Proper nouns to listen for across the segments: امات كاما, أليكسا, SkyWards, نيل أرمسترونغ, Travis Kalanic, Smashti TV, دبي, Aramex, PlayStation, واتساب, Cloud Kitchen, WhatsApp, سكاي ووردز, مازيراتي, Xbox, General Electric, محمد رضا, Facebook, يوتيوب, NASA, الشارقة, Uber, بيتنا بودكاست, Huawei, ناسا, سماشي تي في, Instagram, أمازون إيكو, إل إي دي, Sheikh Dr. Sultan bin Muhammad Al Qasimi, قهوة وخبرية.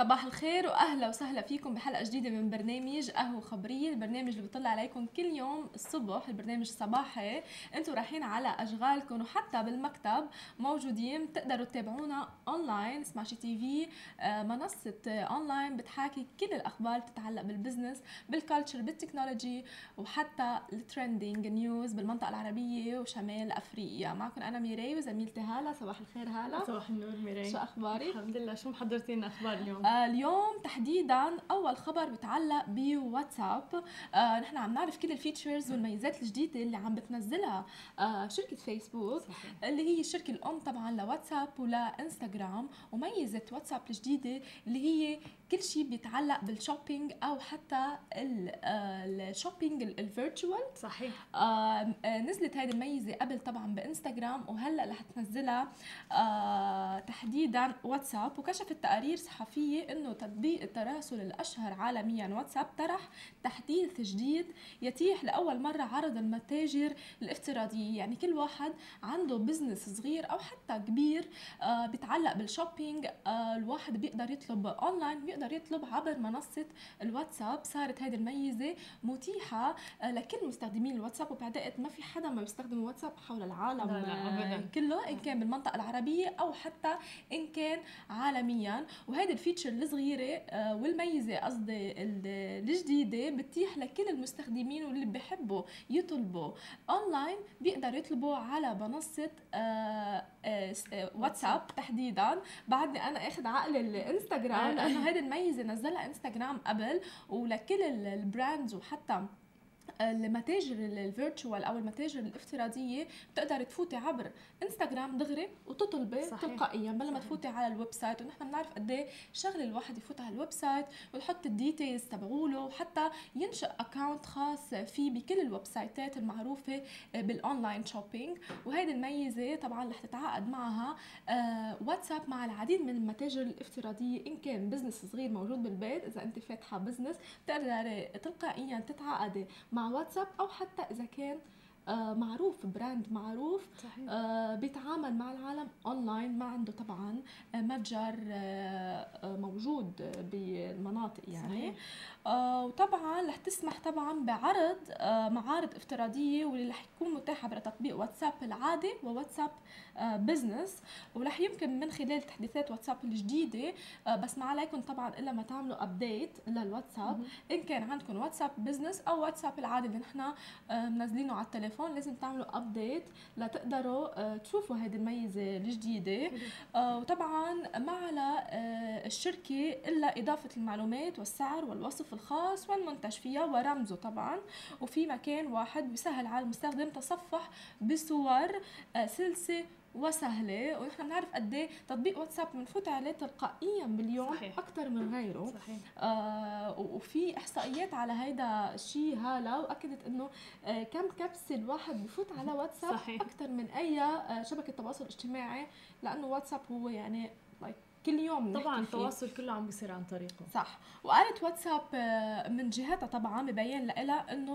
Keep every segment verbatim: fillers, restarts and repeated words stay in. صباح الخير واهلا وسهلا فيكم بحلقه جديده من برنامج قهوه خبريه، البرنامج اللي بيطلع عليكم كل يوم الصبح، البرنامج الصباحي. انتم رايحين على اشغالكم وحتى بالمكتب موجودين، بتقدروا تتابعونا اونلاين. سماشتي تي في منصه اونلاين بتحاكي كل الاخبار اللي بتتعلق بالبزنس، بالكالتشر، بالتكنولوجي، وحتى الترندينج نيوز بالمنطقه العربيه وشمال افريقيا. معكم انا ميراي وزميلتي هاله. صباح الخير هاله. صباح النور ميراي، شو اخبارك؟ الحمد لله. شو محضرتينا اخبار اليوم؟ اليوم تحديدا اول خبر بتعلق بواتساب. آه نحن عم نعرف كل الفيتشرز والميزات الجديده اللي عم بتنزلها آه شركه فيسبوك، صحيح. اللي هي الشركه الام طبعا لواتساب ولانستغرام. وميزه واتساب الجديده اللي هي كل شيء بيتعلق بالشوبينج او حتى الشوبينج الفيرتشوال، صحيح. آه نزلت هذه الميزه قبل طبعا بانستغرام، وهلا رح تنزلها آه تحديدا واتساب. وكشفت تقارير صحفيه انه تطبيق التراسل الاشهر عالميا واتساب طرح تحديث جديد يتيح لاول مره عرض المتاجر الافتراضيه. يعني كل واحد عنده بزنس صغير او حتى كبير آه بتعلق بالشوبينج، آه الواحد بيقدر يطلب اونلاين، بيقدر يطلب عبر منصه الواتساب. صارت هذه الميزه متيحه آه لكل مستخدمين الواتساب، وبعتقد ما في حدا ما بيستخدم الواتساب حول العالم آه كله، ان كان بالمنطقه العربيه او حتى ان كان عالميا. وهذه الفيتشر الصغيره والميزه قصدي الجديده بتتيح لكل المستخدمين واللي بيحبوا يطلبوا اونلاين بيقدروا يطلبوا على منصه واتساب تحديدا. بعدني انا اخذ عقل الانستغرام لانه هذه الميزه نزلها انستغرام قبل، ولكل البراندز وحتى المتاجر الفيرتشوال او المتاجر الافتراضيه بتقدر تفوتي عبر انستغرام دغري وتطلبي تلقائيا بلا ما تفوتي على الويب سايت. ونحن بنعرف قد ايه شغله الواحد يفوت على الويب سايت ويحط الديتيلز تبعوله وحتى ينشئ اكونت خاص فيه بكل الويب سايتات المعروفه بالاونلاين شوبينج. وهذه الميزه طبعا رح تتعاقد معها واتساب مع العديد من المتاجر الافتراضيه، ان كان بزنس صغير موجود بالبيت، اذا انت فاتحه بزنس بتقدري تلقائيا تتعاقدي مع واتساب، او حتى اذا كان آه معروف براند معروف آه بيتعامل مع العالم اونلاين، ما عنده طبعا آه متجر آه موجود بالمناطق يعني. آه وطبعا رح تسمح طبعا بعرض آه معارض افتراضيه، واللي رح يكون متاح عبر تطبيق واتساب العادي وواتساب آه بزنس. ورح يمكن من خلال تحديثات واتساب الجديده آه بس ما عليكم طبعا الا ما تعملوا ابديت للواتساب، ان كان عندكم واتساب بزنس او واتساب العادي اللي نحن آه منزلينه على التليفون، لازم تعملوا ابديت لتقدروا تشوفوا هذه الميزه الجديده. وطبعا ما على الشركه الا اضافه المعلومات والسعر والوصف الخاص والمنتج فيها ورمزه طبعا، وفي مكان واحد بيسهل على المستخدم تصفح بصور سلسه وسهله. ونحن بنعرف قد ايه تطبيق واتساب بنفوت عليه تلقائيا باليوم، صحيح. اكثر من غيره، صحيح. آه وفي احصائيات على هيدا الشيء هاله، واكدت انه آه كم كبسه الواحد بفوت على واتساب، صحيح. اكثر من اي آه شبكه تواصل اجتماعي، لانه واتساب هو يعني لايك كل يوم طبعا التواصل كله عم بيصير عن طريقه، صح. وقالت واتساب من جهتها طبعا مبين لها انه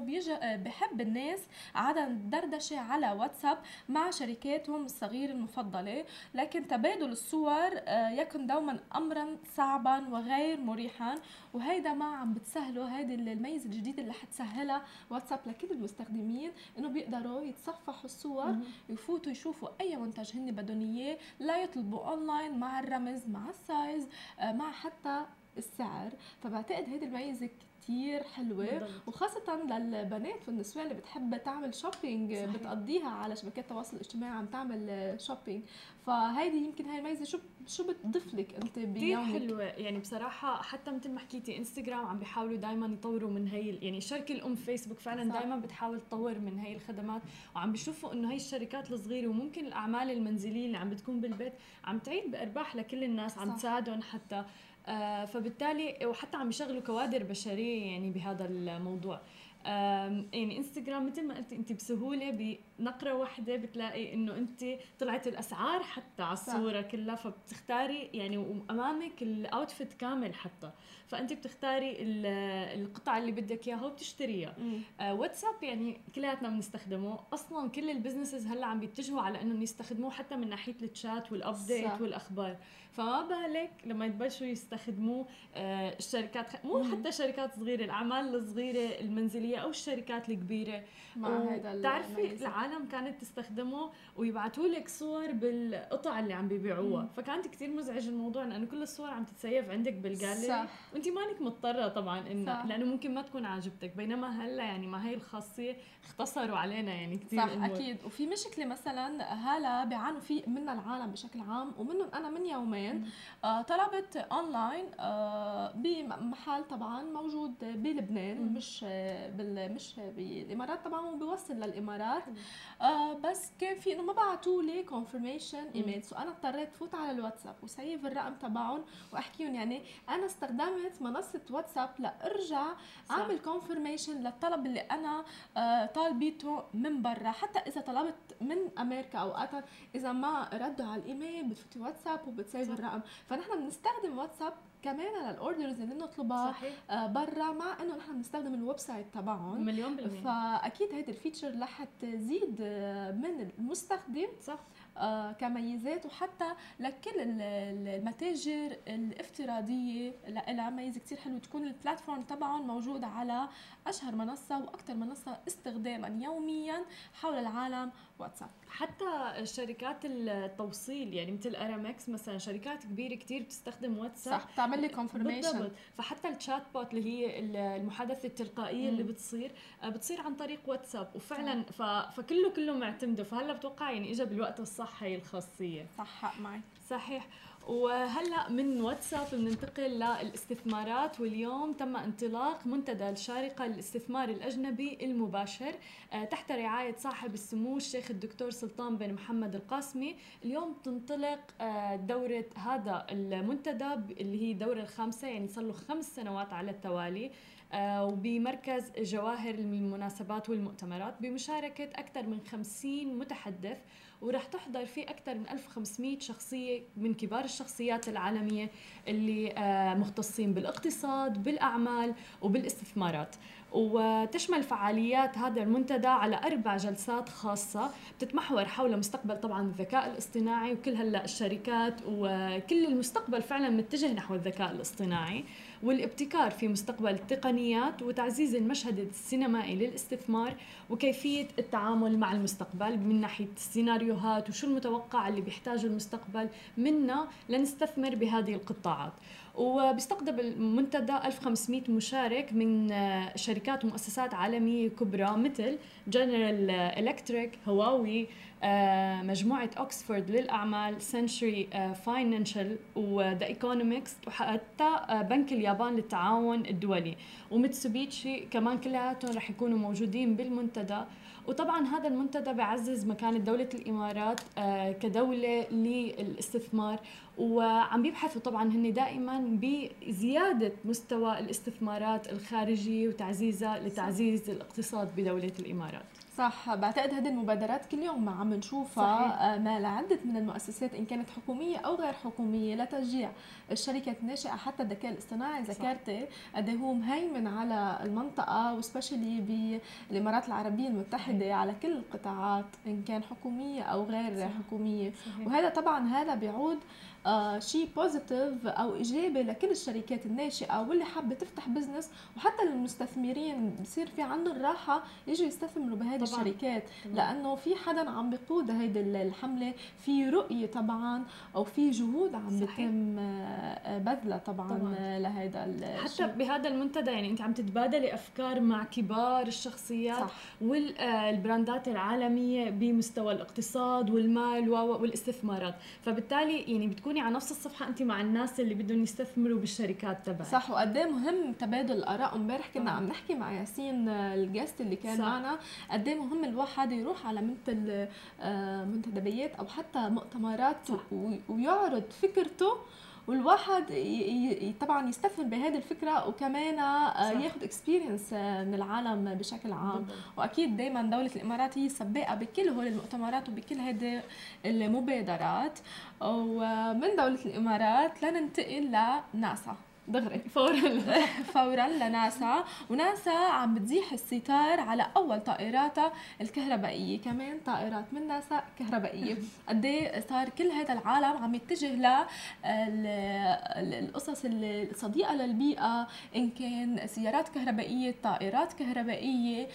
بحب الناس عدم الدردشه على واتساب مع شركاتهم الصغيره المفضله، لكن تبادل الصور يكن دوما امرا صعبا وغير مريحا. وهيدا ما عم بتسهله هذه الميزه الجديده اللي حتسهلها واتساب لكل المستخدمين، انه بيقدروا يتصفحوا الصور، يفوتوا يشوفوا اي منتج هن بدهم اياه، لا يطلبوا اونلاين مع الرمز، مع السايز، مع حتى السعر. فبعتقد هيدي الميزه كتير حلوه، وخاصه للبنات والنسوان اللي بتحب تعمل شوبينج، بتقضيها على شبكات التواصل الاجتماعي عم تعمل شوبينج. فهيدي يمكن هاي الميزه شو شو بتضيف لك انت بيومك؟ كتير حلوه يعني بصراحه. حتى مثل ما حكيتي انستغرام عم بيحاولوا دائما يطوروا من هي يعني الشركه الام فيسبوك فعلا دائما بتحاول تطور من هي الخدمات، وعم بيشوفوا انه هي الشركات الصغيره وممكن الاعمال المنزليه اللي عم بتكون بالبيت عم تعيد بارباح لكل الناس، عم تساعدهم حتى آه فبالتالي، وحتى عم يشغلوا كوادر بشريه يعني بهذا الموضوع. يعني انستغرام مثل ما قلتي انت بسهوله بنقره واحده بتلاقي انه انت طلعت الاسعار حتى على الصوره كلها، فبتختاري يعني وامامك الاوتفيت كامل حتى، فانت بتختاري القطعه اللي بدك اياها وبتشتريها. آه واتساب يعني كلياتنا بنستخدمه، اصلا كل البزنسز هلا عم بيتجهوا على انهم يستخدموه حتى من ناحيه التشات والابديت والاخبار، فما بالك لما يبلشوا يستخدموه آه الشركات، مو مم. حتى شركات صغيره، الاعمال الصغيره المنزليه او الشركات الكبيره. بتعرفي العالم كانت تستخدمه ويبعثوا لك صور بالقطع اللي عم بيبيعوها، فكانت كثير مزعج الموضوع لانه كل الصور عم تتسيف عندك بالجاليري وانت مانك مضطره طبعا انه لانه ممكن ما تكون عاجبتك، بينما هلا يعني مع هي الخاصيه اختصروا علينا يعني كثير صح الأمور. اكيد. وفي مشكله مثلا هلا بيعانوا في منها العالم بشكل عام، ومنهم انا من يومين آه طلبت اونلاين آه بمحل طبعا موجود بلبنان مم. مش مش بالامارات طبعا، وبوصل للامارات آه بس كان في انه ما بعثوا لي كونفرميشن ايميل، سو انا اضطريت فوت على الواتساب وسيف الرقم تبعهم واحكيهم يعني انا استخدمت منصه واتساب لارجع اعمل كونفرميشن للطلب اللي انا آه طالبيته من برا، حتى اذا طلبت من امريكا او قطر اذا ما ردوا على الايميل بتفوتي واتساب وبتسيف الرقم، فنحن بنستخدم واتساب كمان للاوردرز اللي نطلبها آه برا، مع انه نحن بنستخدم الويب سايت تبعهم مليون بالمية. فاكيد هيدي الفيتشر رح تزيد من المستخدم صح آه كميزات، وحتى لكل المتاجر الافتراضيه لها ميزه كثير حلوه تكون البلاتفورم تبعهم موجود على اشهر منصه واكثر منصه استخداما يوميا حول العالم واتساب. حتى الشركات التوصيل يعني مثل ارامكس مثلا، شركات كبيره كثير بتستخدم واتساب صح تعمل لي كونفرميشن، فحتى الشات بوت اللي هي المحادثه التلقائيه اللي بتصير بتصير عن طريق واتساب، وفعلا فكله كله معتمده، فهلا بتوقع يعني اجى بالوقت الصح هي الخاصيه. صح معي صحيح. وهلا من واتساب بننتقل للاستثمارات، واليوم تم انطلاق منتدى الشارقه للاستثمار الاجنبي المباشر تحت رعايه صاحب السمو الشيخ الدكتور سلطان بن محمد القاسمي. اليوم تنطلق دوره هذا المنتدى اللي هي الدوره الخامسه، يعني صار له خمس سنوات على التوالي، وبمركز جواهر المناسبات والمؤتمرات بمشاركه اكثر من خمسين متحدث، ورح تحضر فيه اكثر من ألف وخمسمية شخصيه من كبار الشخصيات العالميه اللي مختصين بالاقتصاد بالاعمال وبالاستثمارات. وتشمل فعاليات هذا المنتدى على أربع جلسات خاصة بتتمحور حول مستقبل طبعا الذكاء الاصطناعي، وكل هلا الشركات وكل المستقبل فعلا متجه نحو الذكاء الاصطناعي والابتكار في مستقبل التقنيات، وتعزيز المشهد السينمائي للاستثمار، وكيفية التعامل مع المستقبل من ناحية السيناريوهات وشو المتوقع اللي بيحتاجه المستقبل منا لنستثمر بهذه القطاعات. وبيستقطب المنتدى ألف وخمسمية مشارك من شركات ومؤسسات عالمية كبرى مثل جنرال إلكتريك، هواوي، مجموعة أوكسفورد للأعمال، سنشري فاينانشال وذا ايكونومكس، وحتى بنك اليابان للتعاون الدولي ومتسوبيتشي كمان، كلياتهم رح يكونوا موجودين بالمنتدى. وطبعا هذا المنتدى بيعزز مكانة دولة الإمارات كدولة للاستثمار، وعم بيبحثوا طبعا هن دائما بزيادة مستوى الاستثمارات الخارجية وتعزيزها لتعزيز الاقتصاد بدولة الإمارات. صح، بعتقد هذه المبادرات كل يوم ما عم نشوفها ما لعدة من المؤسسات إن كانت حكومية أو غير حكومية لتشجيع الشركات الناشئة، حتى الذكاء الاصطناعي ذكرتي قد هو مهيمن على المنطقة وسبيشلي بالإمارات العربية المتحدة على كل القطاعات إن كان حكومية أو غير صح. حكومية صحيح. وهذا طبعا هذا بيعود آه شيء بوزيتيف أو إيجابي لكل الشركات الناشئة واللي حابة تفتح بزنس، وحتى للمستثمرين بصير في عندهم راحة يجوا يستثمروا بهذه الشركات لأنه في حدا عم بيقود هيدي الحملة، في رؤية طبعا أو في جهود عم بتم بذلها طبعا, طبعاً. لهيدا حتى بهذا المنتدى يعني أنت عم تتبادلي أفكار مع كبار الشخصيات صح. والبراندات العالمية بمستوى الاقتصاد والمال والاستثمارات، فبالتالي يعني بتكوني على نفس الصفحة أنت مع الناس اللي بدهم يستثمروا بالشركات تبعك. صح، وقد ايه مهم تبادل الآراء. امبارح كنا عم نحكي مع ياسين الجست اللي كان معنا قد ايه مهم الواحد يروح على مثل منتدبيات او حتى مؤتمرات ويعرض فكرته والواحد طبعا يستثمر بهذه الفكره وكمان ياخذ اكسبيرينس من العالم بشكل عام بالضبط. واكيد دائما دوله الامارات هي سباقه بكل هول المؤتمرات وبكل هذه المبادرات. ومن دوله الامارات لننتقل لناسا دغري فورا فورا لناسا. وناسا عم بتزيح الستار على اول طائراتها الكهربائيه، كمان طائرات من ناسا كهربائيه. قد ايه صار كل هذا العالم عم يتجه ل القصص الصديقه للبيئه، ان كان سيارات كهربائيه، طائرات كهربائيه،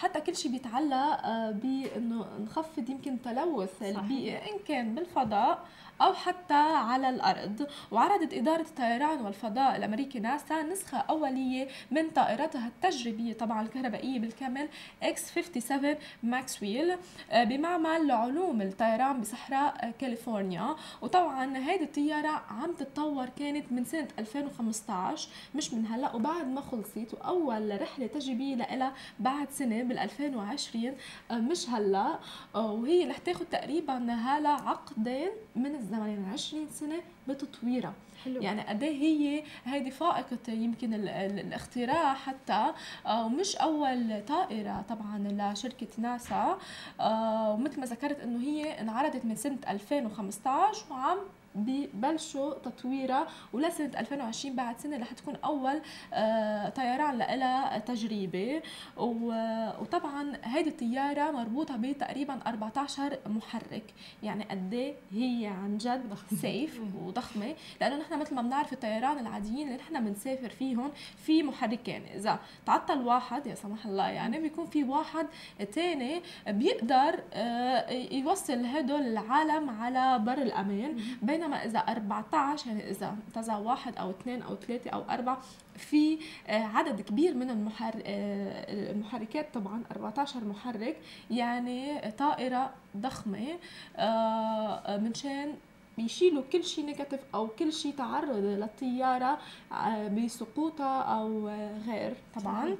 حتى كل شيء بيتعلق بانه نخفض يمكن التلوث البيئي ان كان بالفضاء أو حتى على الأرض. وعرضت إدارة الطيران والفضاء الأمريكي ناسا نسخة أولية من طائرتها التجريبية طبعا الكهربائية بالكامل إكس سبعة وخمسين ماكسويل بمعمل علوم الطيران بصحراء كاليفورنيا. وطبعا هذه الطيارة عم تتطور، كانت من سنة ألفين وخمسطعش مش من هلأ، وبعد ما خلصت وأول رحلة تجريبية لها بعد سنة بال ألفين وعشرين مش هلأ، وهي رح تاخد تقريبا هلا عقدين من زمان عشرين سنة بتطويرها. حلو. يعني قد ايه هي هيدي فائقة يمكن الاختراع حتى، ومش أول طائرة طبعا لشركة ناسا. ومثل ما ذكرت انه هي انعرضت من سنة ألفين وخمسطعش وعم ببلشوا تطويرها، ولسنة ألفين وعشرين بعد سنة رح تكون أول طيران لها تجريبي. وطبعا هيدي الطيارة مربوطة بتقريبا أربعطعش محرك، يعني قد هي عن جد سيف وضخمة، لأنه نحن مثل ما بنعرف الطيران العاديين اللي نحن بنسافر فيهم في محركين، إذا تعطل واحد يا سمح الله يعني بيكون في واحد تاني بيقدر يوصل هدول العالم على بر الأمان. بين ما إذا أربعطعش يعني إذا تزع واحد أو اثنين أو ثلاثة أو أربعة في عدد كبير من المحر... المحركات طبعا أربعطعش محرك، يعني طائرة ضخمة من شان بيشيلوا كل شيء نيجاتيف أو كل شيء تعرض للطيارة بسقوطها أو غير طبعا.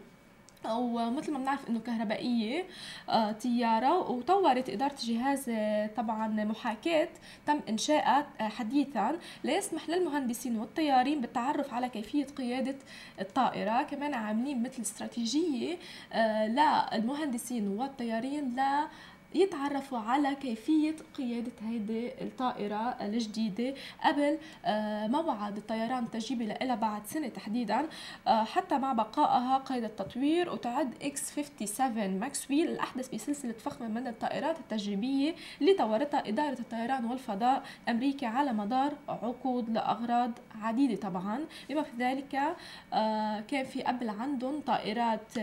ومثل ما بنعرف انه كهربائيه طياره. وطورت اداره جهاز طبعا محاكاه تم انشائه حديثا ليسمح للمهندسين والطيارين بالتعرف على كيفيه قياده الطائره. كمان عاملين مثل استراتيجيه للمهندسين والطيارين لا يتعرفوا على كيفية قيادة هذه الطائرة الجديدة قبل موعد الطيران التجريبي لها بعد سنة تحديدا، حتى مع بقائها قيد التطوير. وتعد إكس سبعة وخمسين ماكسويل الأحدث بسلسلة فخمة من الطائرات التجريبية اللي طورتها إدارة الطيران والفضاء الأمريكي على مدار عقود لأغراض عديدة طبعا، بما في ذلك كان في قبل عندهم طائرات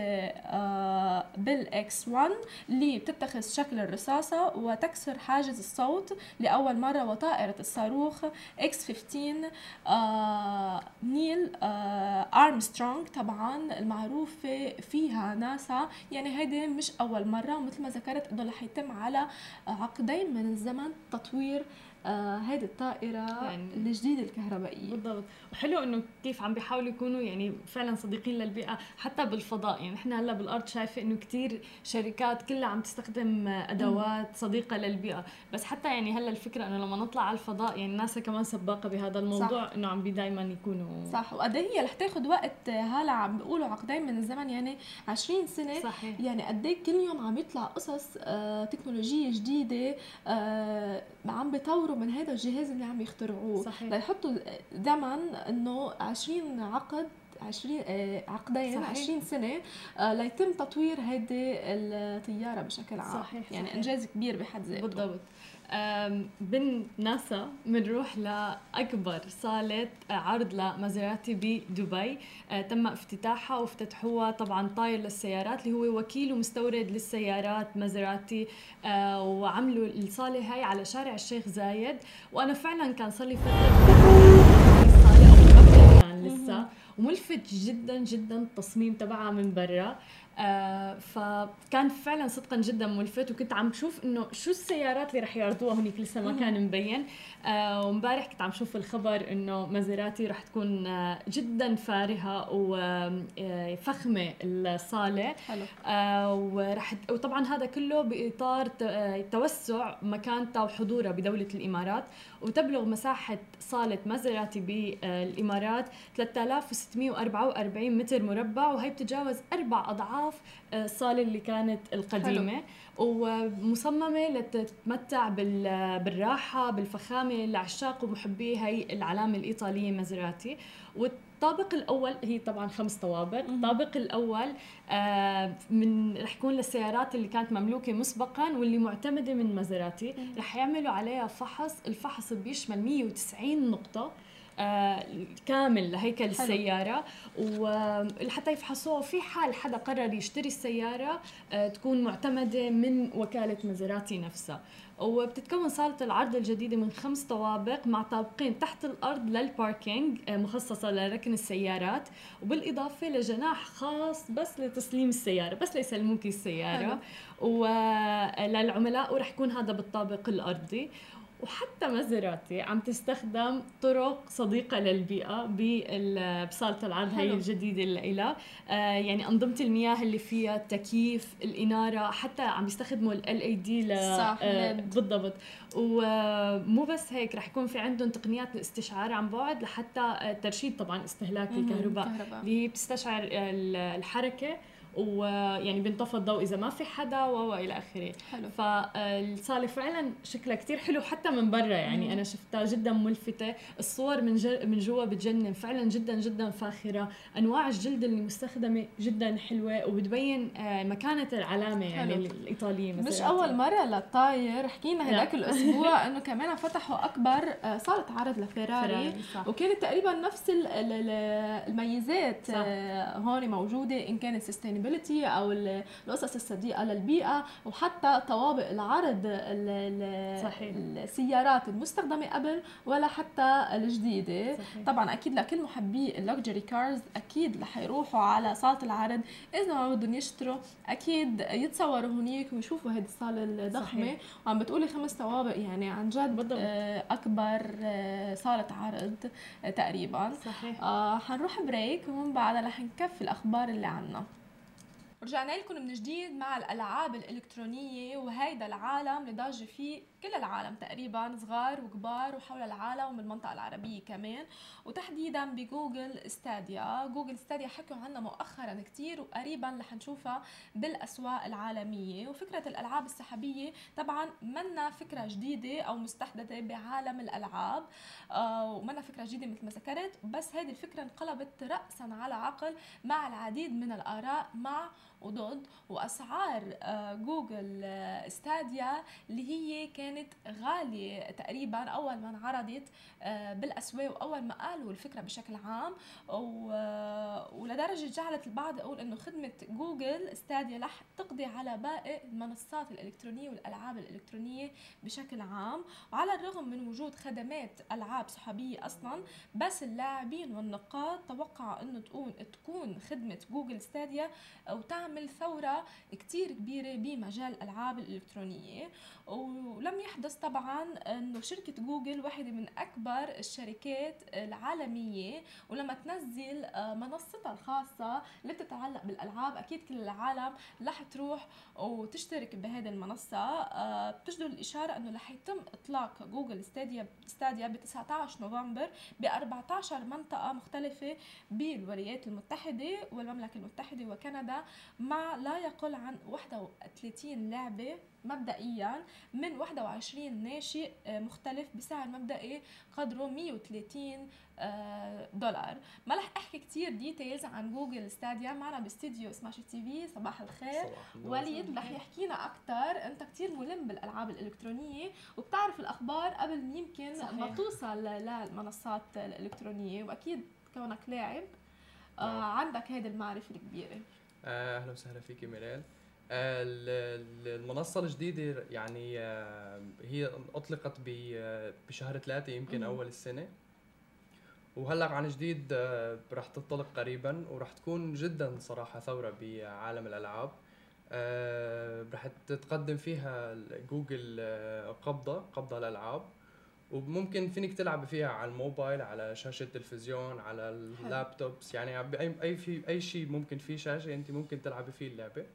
بالإكس واحد اللي بتتخذ شكل الرصاصة وتكسر حاجز الصوت لأول مرة، وطائرة الصاروخ إكس خمسطعش آه نيل آه أرمسترونغ طبعا المعروفة فيها ناسا. يعني هيدي مش أول مرة، ومثل ما ذكرت إنه رح يتم على عقدين من الزمن تطوير آه هيدي الطائرة يعني الجديدة الكهربائية. بالضبط. وحلو انه كيف عم بيحاولوا يكونوا يعني فعلا صديقين للبيئة حتى بالفضاء. يعني نحن هلا بالارض شايفة انه كتير شركات كلها عم تستخدم ادوات صديقة للبيئة، بس حتى يعني هلا الفكرة انه لما نطلع على الفضاء يعني ناسا كمان سباقة بهذا الموضوع، انه عم بي دايما يكونوا صح. وقد هي رح تاخذ وقت، هلا عم بيقولوا عقدين من الزمن يعني عشرين سنة. صحيح. يعني قد ايه كل يوم عم يطلع قصص آه تكنولوجية جديدة آه عم بيطوروا من هذا الجهاز اللي عم يخترعوه ليحطوا زمن انه عشرين عقد عشرين عقدين. صحيح. عشرين سنة ليتم تطوير هذه الطيارة بشكل عام. صحيح. يعني صحيح. انجاز كبير بحد ذاته. بالضبط. من ناسا بنروح لأكبر صالة عرض لمازيراتي بدبي، تم افتتاحها وافتتحوها طبعا طاير للسيارات اللي هو وكيل ومستورد للسيارات مازيراتي، وعملوا الصالة هاي على شارع الشيخ زايد. وأنا فعلا كان صار لي فترة لسه، وملفت جدا جدا التصميم تبعها من برا. آه فكان فعلا صدقا جدا ملفت، وكنت عم بشوف انه شو السيارات اللي رح يعرضوها هنيك، لسه ما كان مبين. آه ومبارح كنت عم شوف الخبر انه مازيراتي رح تكون آه جدا فارهه وفخمه الصاله. آه ورح وطبعا هذا كله باطار توسع مكانتها وحضورها بدوله الامارات، وتبلغ مساحه صاله مازيراتي بالامارات ثلاثة آلاف وستمئة وأربعة وأربعين متر مربع، وهي بتتجاوز اربع اضعاف الصالة اللي كانت القديمة. حلو. ومصممة لتتمتع بالراحة بالفخامة لعشاق ومحبي هي العلامة الإيطالية مازيراتي. والطابق الأول هي طبعا خمس طوابق. الطابق الأول من رح يكون للسيارات اللي كانت مملوكة مسبقا واللي معتمدة من مازيراتي، رح يعملوا عليها فحص. الفحص بيشمل مئة وتسعين نقطة آه كامل لهيكل السيارة، ولحتى يفحصوه في حال حدا قرر يشتري السيارة آه تكون معتمدة من وكالة مازيراتي نفسها. وبتتكون صالة العرض الجديدة من خمس طوابق مع طابقين تحت الأرض للباركينج مخصصة لركن السيارات، وبالإضافة لجناح خاص بس لتسليم السيارة، بس ليسلموكي السيارة. وللعملاء ورح يكون هذا بالطابق الأرضي. وحتى مازيراتي عم تستخدم طرق صديقة للبيئة بصالة العرض هي الجديدة اللي لها. آه يعني أنظمة المياه اللي فيها، التكييف، الإنارة، حتى عم يستخدموا ال إل إي دي ل آه بالضبط. ومو بس هيك رح يكون في عندهم تقنيات الاستشعار عن بعد لحتى ترشيد طبعا استهلاك الكهرباء، اللي بتستشعر الحركة ويعني بينطفى الضوء اذا ما في حدا والى اخره. فالصاله فعلا شكلها كتير حلو حتى من برا، يعني مم. انا شفتها جدا ملفته، الصور من من جوا بتجنن، فعلا جدا جدا فاخره، انواع الجلد اللي مستخدمه جدا حلوه، وبتبين مكانه العلامه حلو. يعني الايطاليه مثلا. مش اول مره للطاير، حكينا هذاك الاسبوع انه كمان فتحوا اكبر صاله عرض لفيراري، وكانت تقريبا نفس الميزات هون موجوده، ان كانت سستينبل أو القصص الصديقة للبيئة، وحتى طوابق العرض السيارات المستخدمة قبل ولا حتى الجديدة. صحيح. طبعا أكيد لكل محبي اللوكجري كارز أكيد رح يروحوا على صالة العرض، إذا ما بدهم يشتروا أكيد يتصوروا هنيك ويشوفوا هذه الصالة الضخمة. وعم بتقولي خمس طوابق، يعني عن جد أكبر صالة عرض تقريبا. صحيح. آه حنروح بريك ومن بعدها رح نكفي الأخبار اللي عنا. رجعنا لكم من جديد مع الألعاب الإلكترونية، وهيدا العالم اللي ضاج فيه كل العالم تقريبا، صغار وكبار، وحول العالم ومن المنطقة العربية كمان، وتحديدا بجوجل ستاديا. جوجل ستاديا حكوا عنها مؤخرا كتير، وقريبا رح نشوفها بالأسواق العالمية. وفكرة الألعاب السحابية طبعا منا فكرة جديدة أو مستحدثة بعالم الألعاب، ومنا فكرة جديدة مثل ما ذكرت، بس هذه الفكرة انقلبت رأسا على عقل مع العديد من الآراء مع وضد. وأسعار جوجل ستاديا اللي هي كانت غالية تقريبا أول ما انعرضت بالأسواق وأول ما قالوا الفكرة بشكل عام، ولدرجة جعلت البعض يقول إنه خدمة جوجل ستاديا رح تقضي على باقي المنصات الإلكترونية والألعاب الإلكترونية بشكل عام. وعلى الرغم من وجود خدمات ألعاب سحابية أصلا، بس اللاعبين والنقاد توقعوا إنه تكون خدمة جوجل ستاديا وتعمل عمل ثورة كتير كبيرة بمجال الألعاب الإلكترونية. ولم يحدث طبعا، أنه شركة جوجل واحدة من أكبر الشركات العالمية، ولما تنزل منصتها الخاصة اللي بتتعلق بالألعاب أكيد كل العالم رح تروح وتشترك بهذه المنصة. بتجدر الإشارة أنه رح يتم إطلاق جوجل ستاديا ستاديا ب تسعة عشر نوفمبر ب أربعة عشر منطقة مختلفة بالولايات المتحدة والمملكة المتحدة وكندا، مع لا يقل عن واحد وثلاثين لعبة مبدئيا من واحد وعشرين ناشئ مختلف بسعر مبدئي قدره مئة وثلاثين دولار. ما رح احكي كتير ديتيلز عن جوجل ستاديا. معنا باستديو سماشتي تي في صباح الخير وليد، رح يحكينا اكثر. انت كتير ملم بالالعاب الالكترونيه وبتعرف الاخبار قبل يمكن ما توصل للمنصات الالكترونيه، واكيد كونك لاعب آه عندك هيدي المعرفه الكبيره. اهلا وسهلا فيكي ميلال. المنصه الجديده يعني هي اطلقت بشهر ثلاثة يمكن اول السنه، وهلأ عن جديد راح تنطلق قريبا وراح تكون جدا صراحة ثورة بعالم الألعاب. راح تتقدم فيها جوجل قبضة قبضة الألعاب، وممكن فينك تلعب فيها على الموبايل، على شاشة تلفزيون، على اللابتوبس، يعني بأي أي في أي شيء ممكن فيه شاشة أنت ممكن تلعبي فيه اللعبة.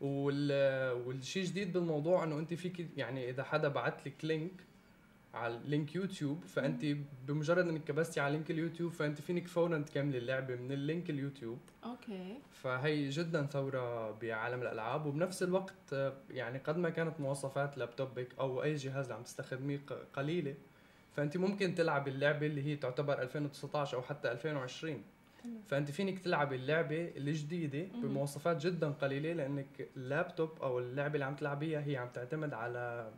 والشيء جديد بالموضوع إنه أنت فيك، يعني إذا حدا بعت لك لينك على لينك يوتيوب، فأنت بمجرد إنك كبستي على لينك اليوتيوب فأنت فينك فورا تكملي اللعبة من اللينك اليوتيوب. أوكي. فهي جدا ثورة بعالم الألعاب، وبنفس الوقت يعني قد ما كانت مواصفات لابتوبك أو أي جهاز اللي عم تستخدميه قليلة، فأنت ممكن تلعب اللعبة اللي هي تعتبر ألفين وتسعطعش أو حتى ألفين وعشرين. فأنت فينك تلعب اللعبة الجديدة بمواصفات جدا قليلة، لأنك اللابتوب أو اللعبة اللي عم تلعبيها هي عم تعتمد على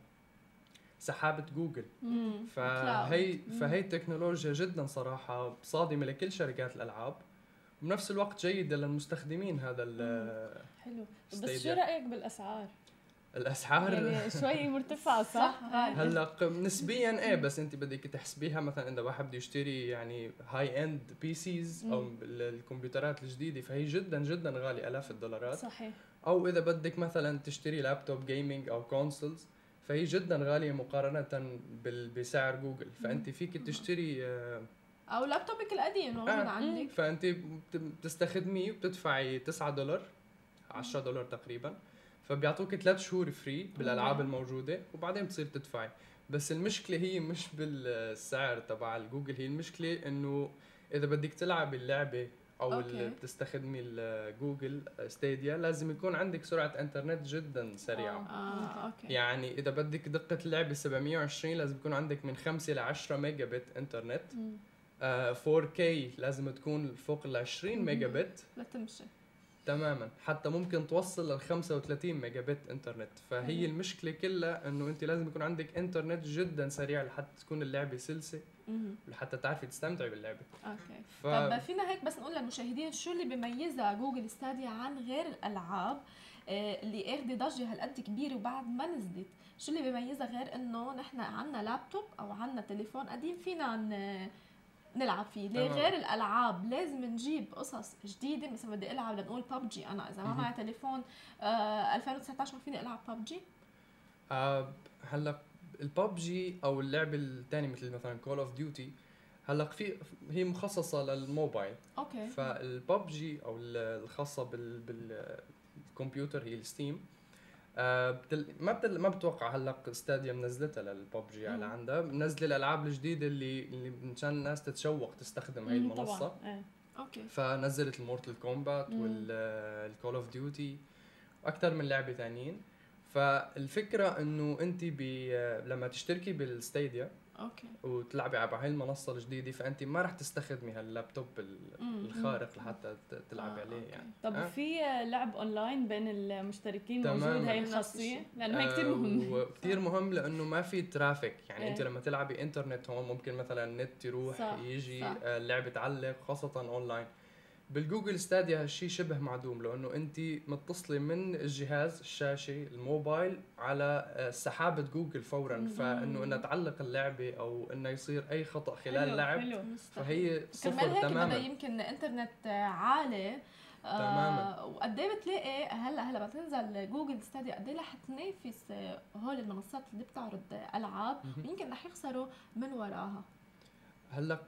سحابة جوجل. مم. فهي مم. فهي التكنولوجيا جدا صراحة صادمة لكل شركات الألعاب، وبنفس الوقت جيدة للمستخدمين. هذا ال حلو. بس شو رأيك بالأسعار؟ الأسعار يعني شوي مرتفعة صح؟ هلا نسبيا ايه، بس انت بدك تحسبيها مثلا اذا واحد بده يشتري يعني هاي اند بي سيز او الكمبيوترات الجديدة، فهي جدا جدا غالية، آلاف الدولارات. صحيح. او اذا بدك مثلا تشتري لابتوب جيمنج او كونسولز، فهي جدا غالية مقارنة بسعر جوجل. فأنت فيك تشتري أو لابتوبك القديم موجود آه. عندك، فأنت بتستخدميه وبتدفعي تسعة دولار، عشرة دولار تقريبا، فبيعطوك ثلاث شهور فري بالألعاب الموجودة، وبعدين بتصير تدفعي. بس المشكلة هي مش بالسعر تبع الجوجل، هي المشكلة إنه إذا بدك تلعب اللعبة أو تستخدمي الجوجل ستاديا لازم يكون عندك سرعة إنترنت جدا سريعة. آه. آه. يعني إذا بدك دقة اللعبة سبعمية وعشرين لازم يكون عندك من خمسة لعشرة ميجا بت إنترنت. آه فور كي لازم تكون فوق ال عشرين ميجا بت لتمشي تماما، حتى ممكن توصل لل خمسة وثلاثين ميجا بت إنترنت. فهي مم. المشكلة كلها إنه أنت لازم يكون عندك إنترنت جدا سريع لحتى تكون اللعبة سلسة، لحتى تعرفي تستمتعي باللعبة. اوكي. ف... طب فينا هيك بس نقول للمشاهدين شو اللي بيميزها جوجل ستاديا عن غير الألعاب اللي اخذت ضجة هالقد كبيرة وبعد ما نزلت؟ شو اللي بيميزها غير انه نحن عندنا لابتوب او عندنا تليفون قديم فينا ن... نلعب فيه؟ ليه غير الألعاب لازم نجيب قصص جديدة؟ مثلا بدي العب لنقول ببجي، انا اذا ما معي تليفون آه ألفين وتسعطعش ما فيني العب ببجي. آه هلا الببجي او اللعبه الثانيه مثل مثلا كول اوف ديوتي، هلا في هي مخصصه للموبايل. اوكي. فالببجي او الخاصه بالكمبيوتر هي الستيم، آه بتل... ما بتل... ما بتوقع هلا ستاديا منزلتها للببجي على عندها، منزله الالعاب الجديده اللي اللي مشان الناس تتشوق تستخدم هي المنصه. آه. اوكي. فنزلت المورتل كومبات والكول اوف ديوتي واكثر من لعبه ثانيين. فالفكره انه انت لما تشتركي بالستاديا اوكي وتلعبي على هاي المنصه الجديده، فانت ما راح تستخدمي هاللابتوب الخارق لحتى تلعبي آه عليه. يعني طب آه. في لعب اونلاين بين المشتركين موجود هاي الخاصيه؟ لانه هي كثير مهم، وكثير مهم لانه ما في ترافيك. يعني إيه؟ انت لما تلعبي انترنت هون ممكن مثلا النت يروح صح. يجي صح. اللعبه تعلق خاصه اونلاين. بالجوجل ستاديا هالشيء شبه معدوم، لانه انت متصله من الجهاز الشاشه الموبايل على سحابه جوجل فورا، فانه انها تعلق اللعبه او انه يصير اي خطا خلال اللعب فهي صفر تماما. كمان هيك يمكن انترنت عالي تماما. وقد ايه بتلاقي هلا هلا بتنزل جوجل ستاديا قد ايه رح تنافس هول المنصات اللي بتعرض العاب، ويمكن رح يخسروا من وراها. هلا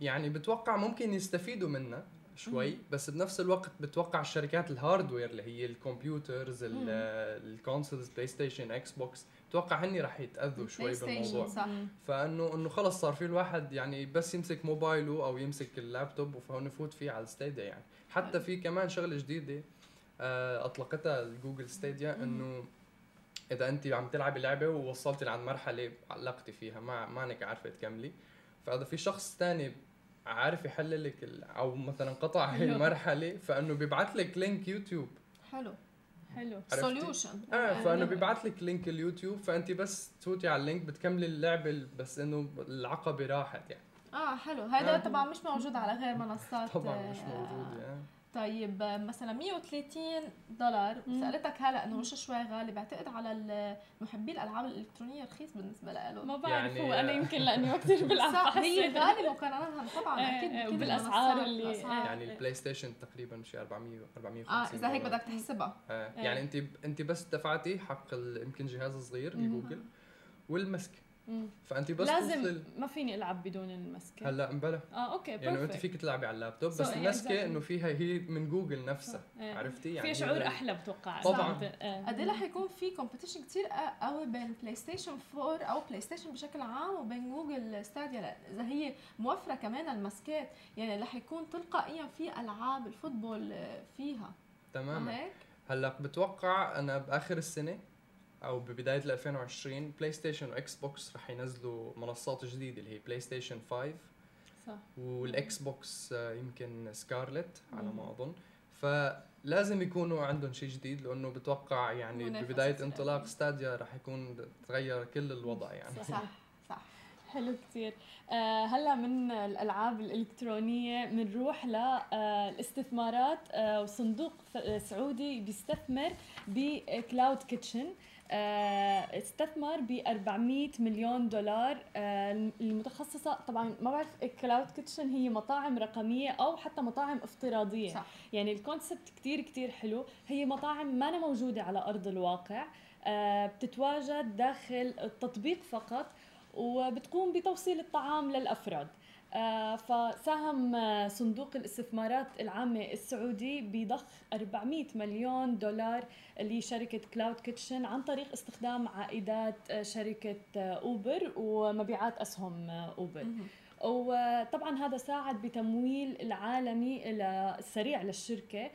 يعني بتوقع ممكن يستفيدوا منها شوي، بس بنفس الوقت بتوقع الشركات الهاردوير اللي هي الكمبيوترز، الكونسولز، بلاي ستيشن، اكس بوكس، بتوقع هني راح يتاذوا شوي بالموضوع. صح. فانه انه خلص صار في الواحد يعني بس يمسك موبايله او يمسك اللابتوب وفهون يفوت فيه على الستاديا. يعني حتى في كمان شغله جديده اطلقتها الجوجل ستاديا، انه اذا انت عم تلعبي لعبه ووصلتي لعند مرحله علقتي فيها ما مانك عارفه تكملي، فاذا في شخص ثاني عارف يحل لك او مثلا قطع هي المرحله، فانه بيبعث لك لينك يوتيوب. حلو حلو. سوليوشن. اه فانه بيبعث لك لينك اليوتيوب، فانت بس تفوتي على اللينك بتكملي اللعبه، بس انه العقبه راحت. يعني اه حلو. هذا آه. طبعا مش موجود على غير منصات. طبعا مش موجود. يعني طيب مثلا مية وثلاثين دولار سالتك هلا انه مش شوي غالي، بعتقد على محبي الالعاب الالكترونيه رخيص بالنسبه له، ما بعرف يعني هو انا يمكن لاني كثير بلعب بحسها هي غالي مقارنه طبعا اكيد بالاسعار اللي الأسعار. يعني البلاي ستيشن تقريبا شيء أربعمية أربعمية وخمسين. اه اذا هيك بدك تحسبها آه. يعني انت انت بس دفعتي حق يمكن جهاز صغير جوجل والمسك مم. فانت بس لازم تفصل. ما فيني العب بدون المسكه هلا امبلا اه اوكي بيرفكت. يعني انت فيك تلعبي على اللابتوب so بس المسكه انه فيها هي من جوجل نفسها so. عرفتي يعني في شعور احلى بتوقع طبعا قد ايه رح يكون في كومبيتيشن كثير قوي بين بلاي ستيشن أربعة او بلاي ستيشن بشكل عام وبين جوجل ستاديا اذا هي موفره كمان المسكات، يعني رح يكون تلقائيا في العاب الفوتبول فيها تماما. هلا بتوقع انا باخر السنه او ببدايه ألفين وعشرين بلاي ستيشن واكس بوكس رح ينزلوا منصات جديده اللي هي بلاي ستيشن خمسة صح والاكس بوكس يمكن سكارلت على ما اظن، فلازم يكونوا عندهم شيء جديد لانه بتوقع يعني ببدايه انطلاق ستاديا رح يكون تغير كل الوضع يعني صح صح. حلو كثير. آه هلا من الالعاب الالكترونيه بنروح للاستثمارات، آه وصندوق سعودي بيستثمر بكلاود كيتشن، استثمر ب أربعمية مليون دولار المتخصصه طبعا ما بعرف كلاود كيتشن هي مطاعم رقميه او حتى مطاعم افتراضيه صح. يعني الكونسبت كتير كتير حلو، هي مطاعم ما أنا موجوده على ارض الواقع بتتواجد داخل التطبيق فقط وبتقوم بتوصيل الطعام للافراد. فساهم صندوق الاستثمارات العامة السعودي بضخ أربعمية مليون دولار لشركة كلاود كيتشن عن طريق استخدام عائدات شركة أوبر ومبيعات أسهم أوبر. وطبعا هذا ساعد بتمويل العالمي السريع للشركة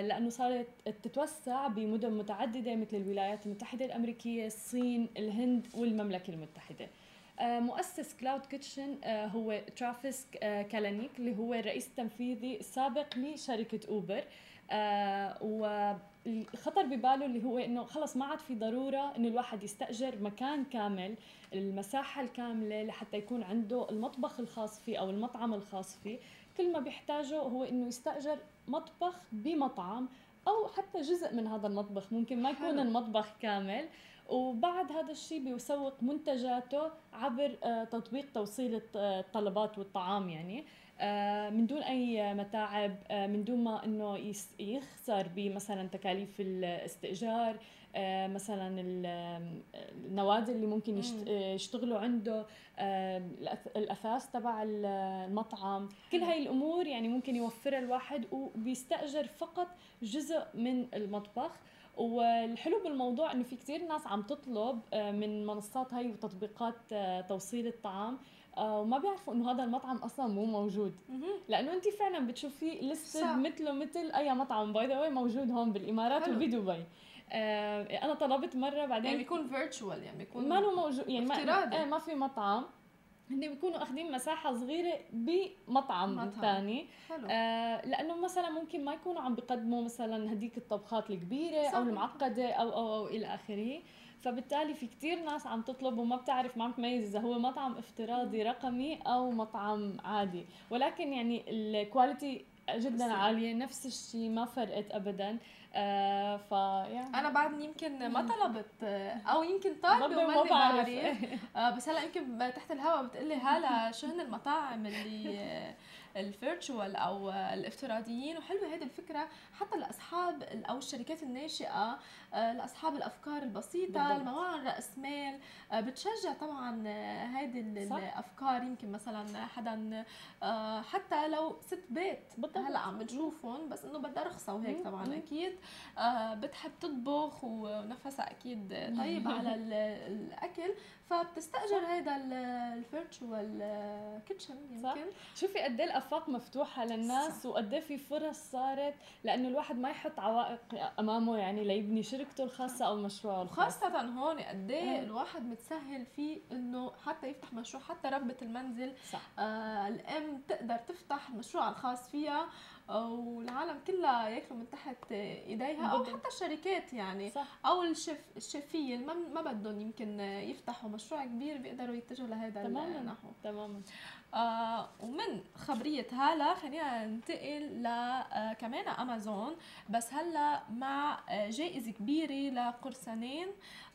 لأنه صارت تتوسع بمدن متعددة مثل الولايات المتحدة الأمريكية، الصين، الهند والمملكة المتحدة. مؤسس كلاود كيتشن هو ترافيس كالانيك اللي هو الرئيس التنفيذي السابق لشركة أوبر، والخطر بباله اللي هو إنه خلص ما عاد في ضرورة إنه الواحد يستأجر مكان كامل المساحة الكاملة لحتى يكون عنده المطبخ الخاص فيه أو المطعم الخاص فيه، كل ما بيحتاجه هو إنه يستأجر مطبخ بمطعم أو حتى جزء من هذا المطبخ، ممكن ما يكون المطبخ كامل، وبعد هذا الشيء بيسوق منتجاته عبر تطبيق توصيل الطلبات والطعام يعني من دون أي متاعب، من دون ما إنه يخسر بمثلا تكاليف الاستئجار، مثلا النوادي اللي ممكن يشتغلوا عنده، الأثاث تبع المطعم، كل هاي الأمور يعني ممكن يوفرها الواحد وبيستأجر فقط جزء من المطبخ. والحلو بالموضوع انه في كتير ناس عم تطلب من منصات هاي وتطبيقات توصيل الطعام وما بيعرفوا انه هذا المطعم اصلا مو موجود، لانه انت فعلا بتشوفي لسه مثله مثل اي مطعم باي ذا واي موجود هون بالامارات وبدبي. انا طلبت مره بعدين يعني بيكون فيرتشوال يعني بيكون ما له موجود يعني ما, ما في مطعم، هن بيكونوا اخذين مساحه صغيره بمطعم ثاني آه لانه مثلا ممكن ما يكونوا عم بيقدموا مثلا هديك الطبخات الكبيره صحيح. او المعقده او او او الى اخره، فبالتالي في كتير ناس عم تطلب وما بتعرف ما عم تميز اذا هو مطعم افتراضي رقمي او مطعم عادي، ولكن يعني الكواليتي جدا بس. عاليه نفس الشيء ما فرقت ابدا. آه ف يعني انا بعد يمكن ما طلبت او يمكن طالبه وما بعرف آه بس هلا يمكن تحت الهواء بتقلي هلا شو هن المطاعم اللي الفيرتشوال او الافتراضيين، وحلوه هذه الفكره حتى لاصحاب او الشركات الناشئه، لاصحاب الافكار البسيطه، المواعن راس مال بتشجع طبعا هذه الافكار. يمكن مثلا حدا حتى لو ست بيت هلا عم بتشوفهم بس انه بدها رخصه وهيك طبعا اكيد بتحب تطبخ ونفسها اكيد طيب على الاكل، فبتستاجر هذا الفيرتشوال كيتشن. يمكن شوفي قد ايه افاق مفتوحه للناس وقد ايه في فرص صارت لانه الواحد ما يحط عوائق امامه يعني ليبني شركته الخاصه او مشروعه الخاص. خاصه هون قد ايه الواحد متسهل فيه انه حتى يفتح مشروع، حتى ربة المنزل آه الام تقدر تفتح المشروع الخاص فيها والعالم كلها ياكلوا من تحت ايديها، او حتى الشركات يعني صح. او الشيف الشيفيه ما بدهم يمكن يفتحوا مشروع كبير بيقدروا يتجهوا لهذا النحو تماما. آه ومن خبرية هلا خلينا ننتقل آه كمان أمازون، بس هلا مع آه جائزة كبيرة لقرصانين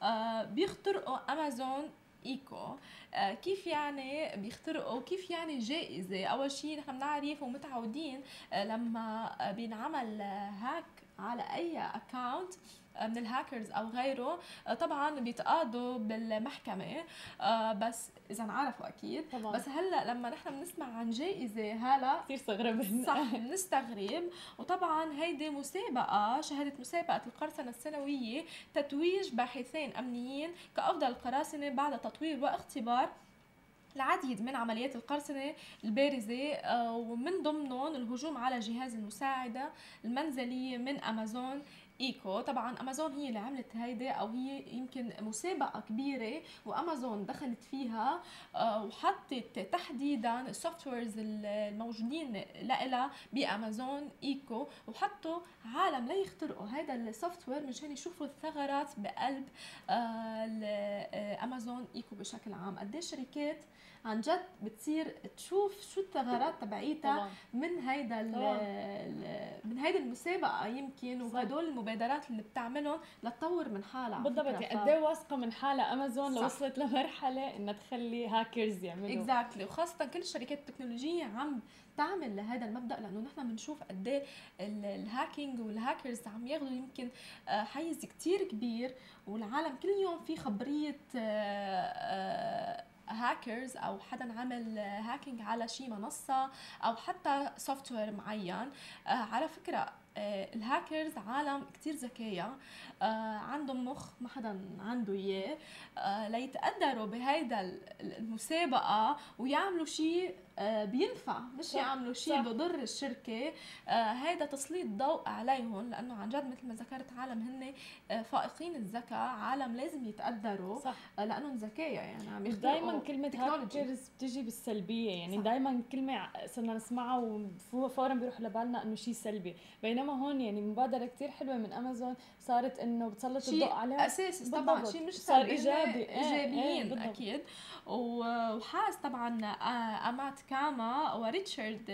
آه بيخترقوا أمازون إيكو. آه كيف يعني بيخترقوا؟ كيف يعني جائزة؟ أول شيء نحن بنعرف ومتعودين آه لما بينعمل آه هاك على أي أكاونت من الهاكرز او غيره طبعا بيتقاضوا بالمحكمه، بس اذا انعرفوا اكيد طبعاً. بس هلا لما نحن بنسمع عن جائزه هلا كثير استغربنا، صح بنستغرب. وطبعا هيدي مسابقه شهدت مسابقه القرصنه السنويه تتويج باحثين امنيين كافضل القراصنه بعد تطوير واختبار العديد من عمليات القرصنة البارزة، ومن ضمنهم الهجوم على جهاز المساعدة المنزلية من أمازون إيكو. طبعا أمازون هي اللي عملت هيدا، أو هي يمكن مسابقة كبيرة وأمازون دخلت فيها وحطت تحديدا السوفت ويرز الموجودين لها بأمازون إيكو، وحطوا عالم ليخترقوا هذا السوفت وير مشان يشوفوا الثغرات بقلب أمازون إيكو بشكل عام. قد ايش شركات عن جد بتصير تشوف شو الثغرات تبعيتها من هيدا من هيدا المسابقة يمكن، وهدول المبادرات اللي بتعملهم لتطور من حالها بالضبط. قد ايه واثقة من حالها أمازون لو وصلت لمرحلة انها تخلي هاكرز يعملوا اكزاكتلي exactly. وخاصة كل الشركات التكنولوجية عم تعمل لهذا المبدأ، لأنه نحن بنشوف قد ايه الهاكينج والهاكرز عم ياخذوا يمكن حيز كتير كبير، والعالم كل يوم في خبرية هاكرز او حدا عمل هاكينج على شي منصه او حتى سوفت وير معين. آه على فكره آه الهاكرز عالم كتير ذكيه، آه عندهم مخ ما حدا عنده اياه، آه ليتقدروا بهيدا المسابقه ويعملوا شي آه بينفع، مش يعملوا شي بضر الشركه. آه هيدا تسليط ضوء عليهم، لانه عن جد مثل ما ذكرت عالم هن آه فائقين الذكاء، عالم لازم يتقدروا آه لانهم ذكيه. يعني عم دائما كلمه هاكرز بتجي بالسلبيه، يعني دائما كلمه صرنا نسمعها وفورا بيروح لبالنا انه شيء سلبي، بينما هون يعني مبادره كثير حلوه من امازون صارت انه بتسلط الضوء عليها اساسي طبعا، شيء مش صار ايجابي ايجابيين آه آه اكيد. وحاس طبعا امات كاما وريتشارد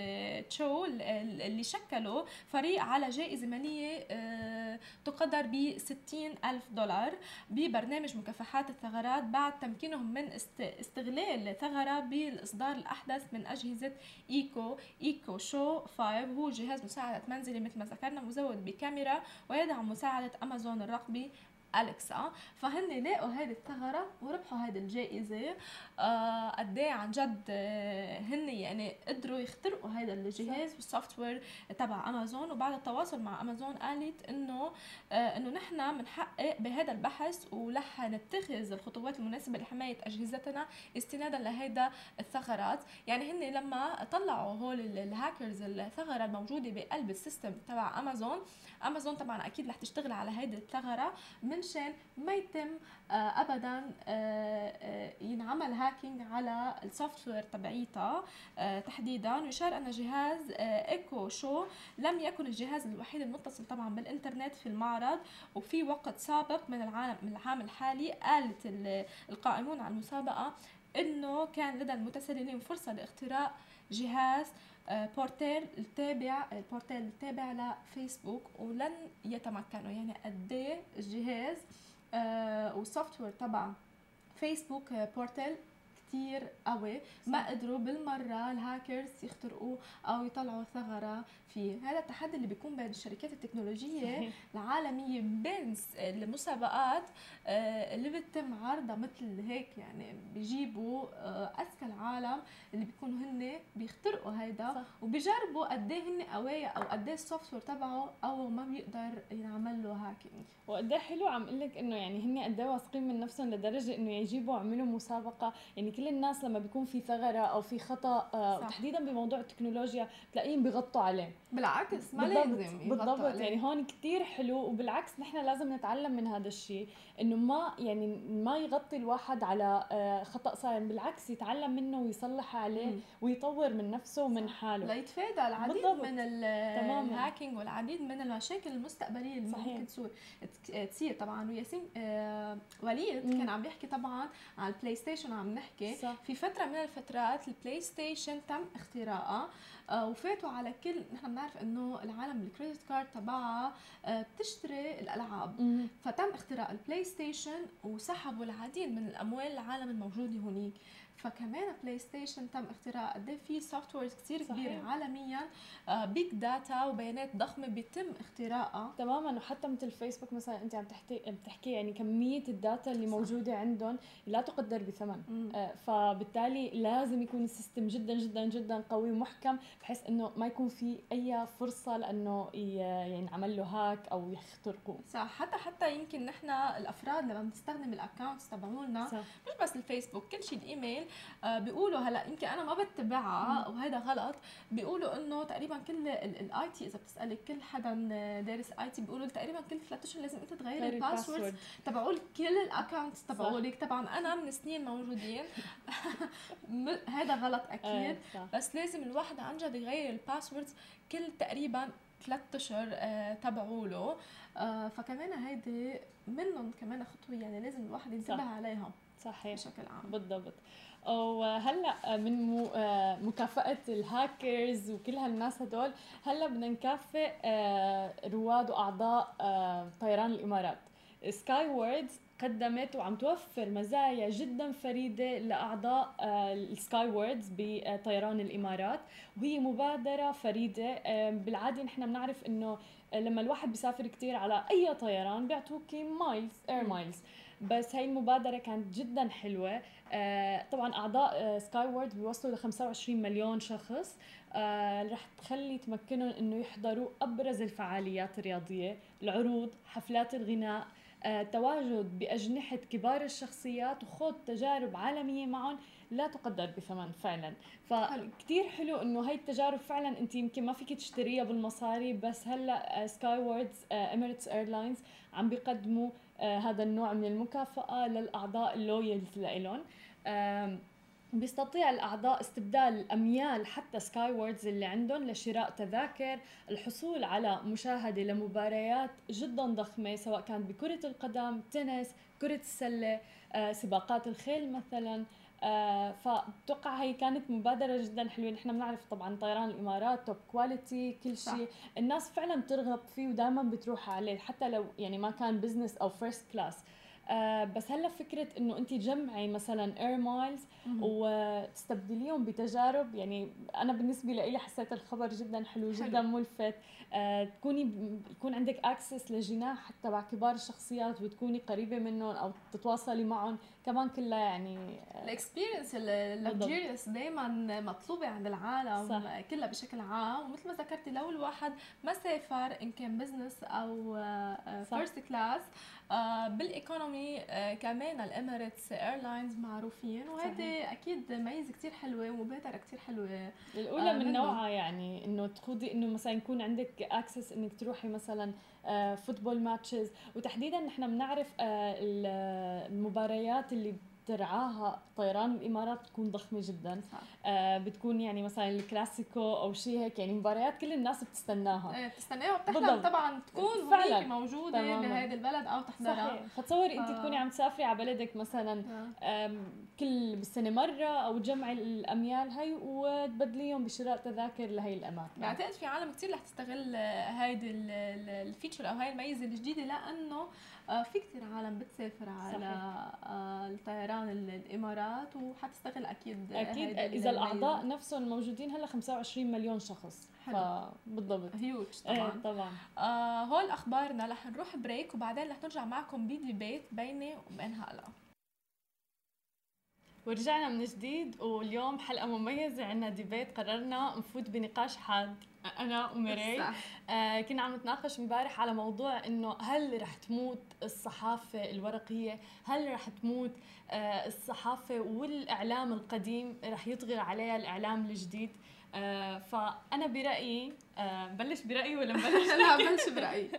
تشو اللي شكلوا فريق على جائزه ماليه آه تقدر ب ستين ألف دولار ببرنامج مكافحات الثغرات بعد تمكينهم من است استغلال ثغرة بالإصدار الأحدث من أجهزة إيكو إيكو شو خمسة. هو جهاز مساعدة منزلي مثل ما ذكرنا، مزود بكاميرا ويدعم مساعدة أمازون الرقمي أليكسا. فهن لاقوا هذه الثغرة وربحوا هذه الجائزة. آه قد ايه عن جد هن يعني قدروا يخترقوا هذا الجهاز والسوفت وير تبع أمازون. وبعد التواصل مع أمازون قالت إنه آه إنه نحن بنحقق بهذا البحث ورح نتخذ الخطوات المناسبة لحماية أجهزتنا استنادا لهذا الثغرات. يعني هن لما طلعوا هول الهاكرز الثغرة الموجودة بقلب السيستم تبع أمازون، أمازون طبعا أكيد رح تشتغل على هذه الثغرة من مشان ما يتم ابدا ينعمل هاكينج على السوفت وير تبعيتها تحديدا. يشار ان جهاز ايكو شو لم يكن الجهاز الوحيد المتصل طبعا بالانترنت في المعرض، وفي وقت سابق من العام من العام الحالي قالت القائمون على المسابقه انه كان لدى المتسللين فرصه لاختراق جهاز بورتال التابع البورتال التابع لفيسبوك ولن يتمكنوا. يعني قد ايه الجهاز آه والسوفت وير تبع فيسبوك آه بورتال كتير قوي، ما قدروا بالمره الهاكرز يخترقوه او يطلعوا ثغره فيه. هذا التحدي اللي بيكون بين الشركات التكنولوجيه صحيح. العالميه بين المسابقات اللي بتتم عرضها مثل هيك، يعني بيجيبوا اذكى العالم اللي بيكونوا هن بيخترقوا هيدا وبيجربوا قد ايه هن قويه او قد ايه السوفت وير تبعه او ما بيقدر ينعمل له هاكينج. وقد ايه حلو عم اقول لك انه يعني هن قد ايه واثقين من نفسهم لدرجه انه يجيبوا يعملوا مسابقه. يعني كل الناس لما بيكون في ثغره او في خطا تحديدا بموضوع التكنولوجيا تلاقيهم بيغطوا عليه، بالعكس ما لازم بالضبط. يعني هون كثير حلو، وبالعكس نحن لازم نتعلم من هذا الشيء انه ما يعني ما يغطي الواحد على خطا صاير، بالعكس يتعلم منه ويصلح عليه م. ويطور من نفسه ومن حاله ليتفادى العديد بالضبط. من الهاكينج والعديد من المشاكل المستقبليه اللي صحيح. ممكن تصير تصير طبعا. وياسين آه وليد كان عم بيحكي طبعا على البلاي ستيشن، عم نحكي الشاشه صح. في فتره من الفترات البلاي ستيشن تم اختراقها آه وفاتوا على كل، نحن بنعرف انه العالم الكريدت كارد تبعها آه بتشتري الالعاب مم. فتم اختراق البلاي ستيشن وسحبوا العديد من الاموال العالم الموجوده هناك. فكمان بلاي ستيشن تم اختراق قد ايه في سوفت ويرز كثير كبيره عالميا آه بيج داتا وبيانات ضخمه بيتم اختراقها تماما. وحتى مثل فيسبوك مثلا انت عم تحكي عم تحكي يعني كميه الداتا اللي صح. موجوده عندهم لا تقدر بثمن آه فبالتالي لازم يكون السيستم جدا جدا جدا قوي ومحكم بحيث انه ما يكون في اي فرصه لانه ينعمل له هاك او يخترقوه. صح حتى حتى يمكن نحن الافراد لما بنستخدم الاكونتس تبعولنا مش بس الفيسبوك كل شيء الايميل آه بيقولوا هلا يمكن انا ما بتبعها وهذا غلط، بيقولوا انه تقريبا كل الاي تي اذا بتسالي كل حدا دارس اي تي بيقولوا تقريبا كل ثلاث اشهر لازم انت تغيري الباسورد تبعولك كل الاكونتس تبعولك. طبعا انا من سنين موجودين هذا غلط اكيد بس لازم الواحد عن جد يغير الباسوردز كل تقريبا ثلاث اشهر آه تبعوله آه فكمان هيدي منهم كمان خطوه يعني لازم الواحد ينتبه عليها صحيح بشكل عام. بالضبط. وهلا من مكافأة الهاكرز وكل هالناس هدول هلا بدنا نكافئ رواد واعضاء طيران الامارات. سكاي ووردز قدمت وعم توفر مزايا جدا فريدة لأعضاء السكاي ووردز بطيران الإمارات وهي مبادرة فريدة. بالعادة نحن بنعرف إنه لما الواحد بيسافر كتير على أي طيران بيعطوك مايلز اير مايلز بس هاي المبادرة كانت جدا حلوة. طبعا أعضاء سكاي ووردز بيوصلوا ل خمسة وعشرين مليون شخص آه، رح تخلي تمكنهم انه يحضروا ابرز الفعاليات الرياضيه، العروض، حفلات الغناء، آه، تواجد باجنحه كبار الشخصيات وخوض تجارب عالميه معهم لا تقدر بثمن فعلا. فكتير حلو انه هاي التجارب فعلا انت يمكن ما فيك تشتريها بالمصاري بس هلا سكاي ووردز اميريتس ايرلاينز عم بيقدموا آه، هذا النوع من المكافاه للاعضاء اللويلز لهم. آه، بيستطيع الأعضاء استبدال أميال حتى سكاي ووردز اللي عندهم لشراء تذاكر، الحصول على مشاهدة لمباريات جدا ضخمة سواء كانت بكرة القدم، تنس، كرة السلة، آه، سباقات الخيل مثلا. آه، فبتوقع هي كانت مبادرة جدا حلوة. نحن بنعرف طبعا طيران الإمارات توب كواليتي كل شيء الناس فعلا بترغب فيه ودائما بتروح عليه حتى لو يعني ما كان بزنس أو فيرست كلاس. آه بس هلا فكره انه انت تجمعي مثلا اير مايلز وتستبدليهم بتجارب يعني انا بالنسبه لي حسيت الخبر جدا حلو جدا ملفت. آه تكوني يكون عندك اكسس لجناح تبع كبار الشخصيات وتكوني قريبه منهم او تتواصلي معهم كمان كلها يعني الاكسبيرينس اللكجيريوس دائما مطلوبه عند العالم كلها بشكل عام. ومثل ما ذكرتي لو الواحد ما سافر ان كان بزنس او فيرست كلاس آه بالايكونومي آه كمان الاميريتس ايرلاينز معروفين وهذه اكيد ميزه كثير حلوه ومبادره كثير حلوه الاولى آه من نوعها يعني انه تخوضي انه مثلا يكون عندك اكسس انك تروحي مثلا آه فوتبول ماتشز وتحديدا نحن بنعرف آه المباريات اللي ترعاها طيران الامارات تكون ضخمه جدا آه بتكون يعني مثلا الكلاسيكو او شيء هيك يعني مباريات كل الناس بتستناها ايه بتستناها وبتحلم طبعا تكون هناك موجوده بهذا البلد او تحضرها. فتصوري انت تكوني عم تسافري على بلدك مثلا آه كل بالسنه مره او تجمعي الاميال هي وتبدليهم بشراء تذاكر لهي الاماكن. بعتقد في عالم كثير رح تستغل هيدي الفيتشر او هاي الميزه الجديده لانه آه في كثير عالم بتسافر على آه الطيران الامارات وحتستغل اكيد اكيد اذا الاعضاء نفسهم موجودين هلا خمسة وعشرين مليون شخص. حلو بالضبط هيوج طبعا ايه طبعا. آه هول اخبارنا رح نروح بريك وبعدين رح نرجع معكم بديبيت بيني وبين هلا. ورجعنا من جديد واليوم حلقه مميزه عنا ديبيت قررنا نفوت بنقاش حاد انا وميري. آه كنا عم نتناقش امبارح على موضوع انه هل رح تموت الصحافه الورقيه، هل رح تموت آه الصحافه والاعلام القديم رح يطغى عليها الاعلام الجديد. آه فانا برايي آه بلش برايي ولا بلش لا بلش برايي.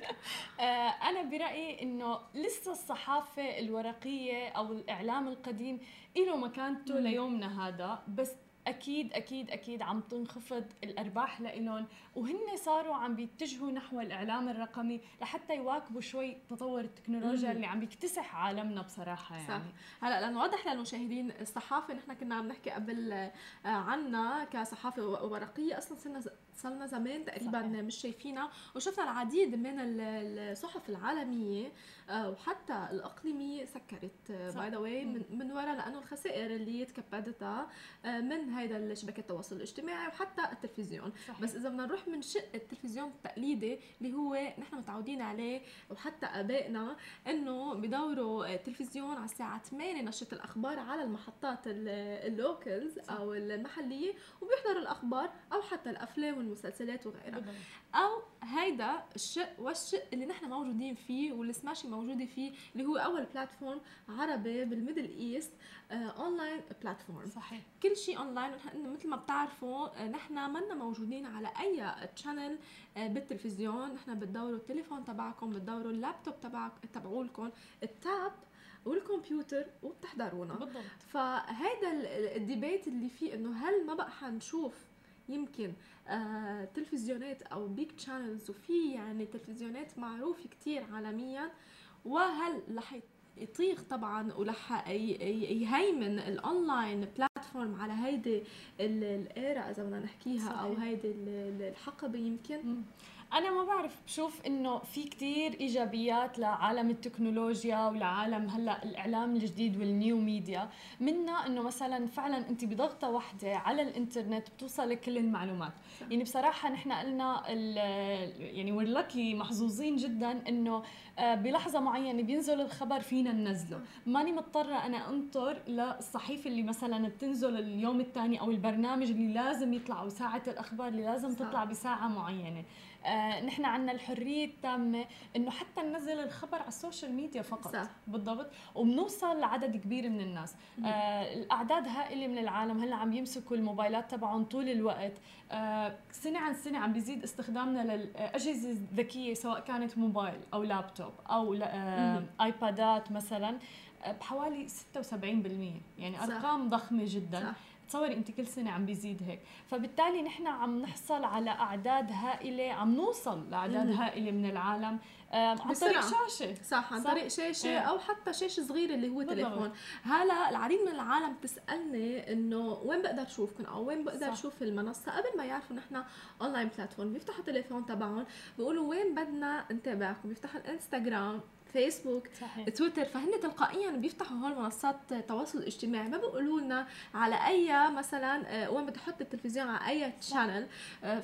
آه انا برايي انه لسه الصحافه الورقيه او الاعلام القديم له مكانته ليومنا هذا بس اكيد اكيد اكيد عم تنخفض الارباح لإلهم، وهن صاروا عم بيتجهوا نحو الاعلام الرقمي لحتى يواكبوا شوي تطور التكنولوجيا اللي عم بيكتسح عالمنا بصراحه يعني. صح. هلا لانه واضح للمشاهدين الصحافه، نحن كنا عم نحكي قبل عنا كصحافه ورقيه اصلا صرنا صرنا زمان تقريبا مش شايفينها، وشفنا العديد من الصحف العالميه وحتى الاقليميه سكرت باي ذا واي من وراء لانه الخسائر اللي تكبدتها من هيدا شبكه التواصل الاجتماعي وحتى التلفزيون. صحيح. بس اذا بدنا نروح من شق التلفزيون التقليدي اللي هو نحن متعودين عليه وحتى ابائنا انه بدوروا التلفزيون على الساعه ثمانية نشرة الاخبار على المحطات اللوكلز او المحليه وبيحضروا الاخبار او حتى الافلام والمسلسلات وغيرها، او هيدا الشق والشق اللي نحن موجودين فيه واللي سماشي موجوده فيه اللي هو اول بلاتفورم عربي بالميدل ايست اونلاين بلاتفورم. صحيح. كل شيء اونلاين، مثل ما بتعرفوا نحن منا موجودين على اي تشانل بالتلفزيون، نحن بتدوروا التليفون تبعكم، بتدوروا اللابتوب تبعك تبعولكم، التاب والكمبيوتر وبتحضرونا. بالضبط. فهيدا الديبيت اللي فيه انه هل ما بقى حنشوف يمكن آه تلفزيونات او بيك تشانلز، وفي يعني تلفزيونات معروفه كثير عالميا، وهل رح يطيق طبعا ولح يهيمن الاونلاين بلاتفورم على هيدي الايرا اذا بدنا نحكيها. صحيح. او هيدي الحقبه يمكن. مم. انا ما بعرف، بشوف انه في كثير ايجابيات لعالم التكنولوجيا ولعالم هلا الاعلام الجديد والنيو ميديا، منها انه مثلا فعلا انت بضغطه واحده على الانترنت بتوصلك كل المعلومات. صح. يعني بصراحه نحن قلنا يعني ولكي محظوظين جدا انه بلحظه معينه بينزل الخبر فينا ننزله، ماني مضطره انا انطر للصحيفه اللي مثلا بتنزل اليوم الثاني او البرنامج اللي لازم يطلع وساعه الاخبار اللي لازم تطلع بساعه معينه. آه، نحن عنا الحرية التامة انه حتى ننزل الخبر على السوشيال ميديا فقط. صح. بالضبط. وبنوصل لعدد كبير من الناس، آه، الاعداد هائلة من العالم هلا عم يمسكوا الموبايلات تبعهم طول الوقت، آه، سنة عن سنة عم بيزيد استخدامنا للأجهزة الذكية سواء كانت موبايل او لابتوب او آه، ايبادات مثلا بحوالي ستة وسبعين بالمية، يعني ارقام. صح. ضخمة جدا. صح. تصوري انت كل سنه عم بيزيد هيك، فبالتالي نحن عم نحصل على اعداد هائله، عم نوصل لاعداد هائله من العالم عن طريق شاشه. صح، عن طريق شاشه. ايه. او حتى شاشه صغيره اللي هو تليفون. هلا العديد من العالم بتسالني انه وين بقدر اشوفكم او وين بقدر اشوف المنصه. قبل ما يعرفوا نحن اونلاين بلاتفورم بيفتحوا التليفون تبعهم بيقولوا وين بدنا نتابعكم، بيفتحوا الانستغرام، فيسبوك، صحيح. تويتر، فهن تلقائيا بيفتحوا هول منصات التواصل الاجتماعي، ما بيقولوا لنا على اي مثلا وين بدي احط التلفزيون على اي تشانل.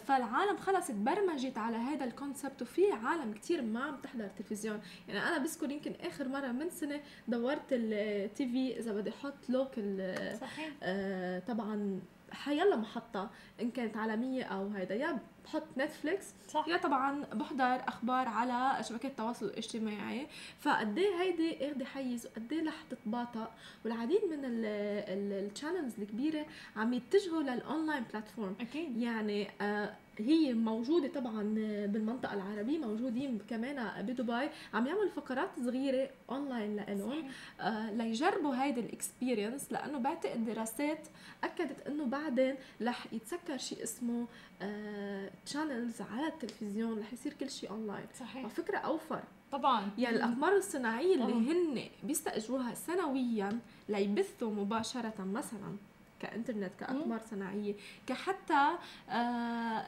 فالعالم خلص تبرمجت على هذا الكونسبت، وفي عالم كثير ما عم تحضر تلفزيون. يعني انا بذكر يمكن اخر مره من سنه دورت التي في اذا بدي احط لوكل، صحيح. آه طبعا حيلا محطه ان كانت عالميه او هيدا، يا بحط نتفليكس، صح. يا طبعا بحضر اخبار على شبكات التواصل الاجتماعي. فقد ايه هيدي اخذ حيز وقد ايه رح تتباطأ، والعديد من التشانلز الكبيره عم يتجهوا للاونلاين بلاتفورم. اكيد يعني آه هي موجوده طبعا بالمنطقه العربيه، موجودين كمان بدبي، عم يعملوا فقرات صغيره اونلاين لهم آه ليجربوا هيدي الاكسبيرينس، لانه بعتقد دراسات اكدت انه بعدين رح يتسكر شيء اسمه آه تشانلز على التلفزيون، رح يصير كل شيء اونلاين. صحيح. على فكره اوفر طبعا، يعني الاقمار الصناعيه اللي هن بيستاجروها سنويا ليبثوا مباشره مثلا كانترنت كاقمار صناعيه، كحتى آه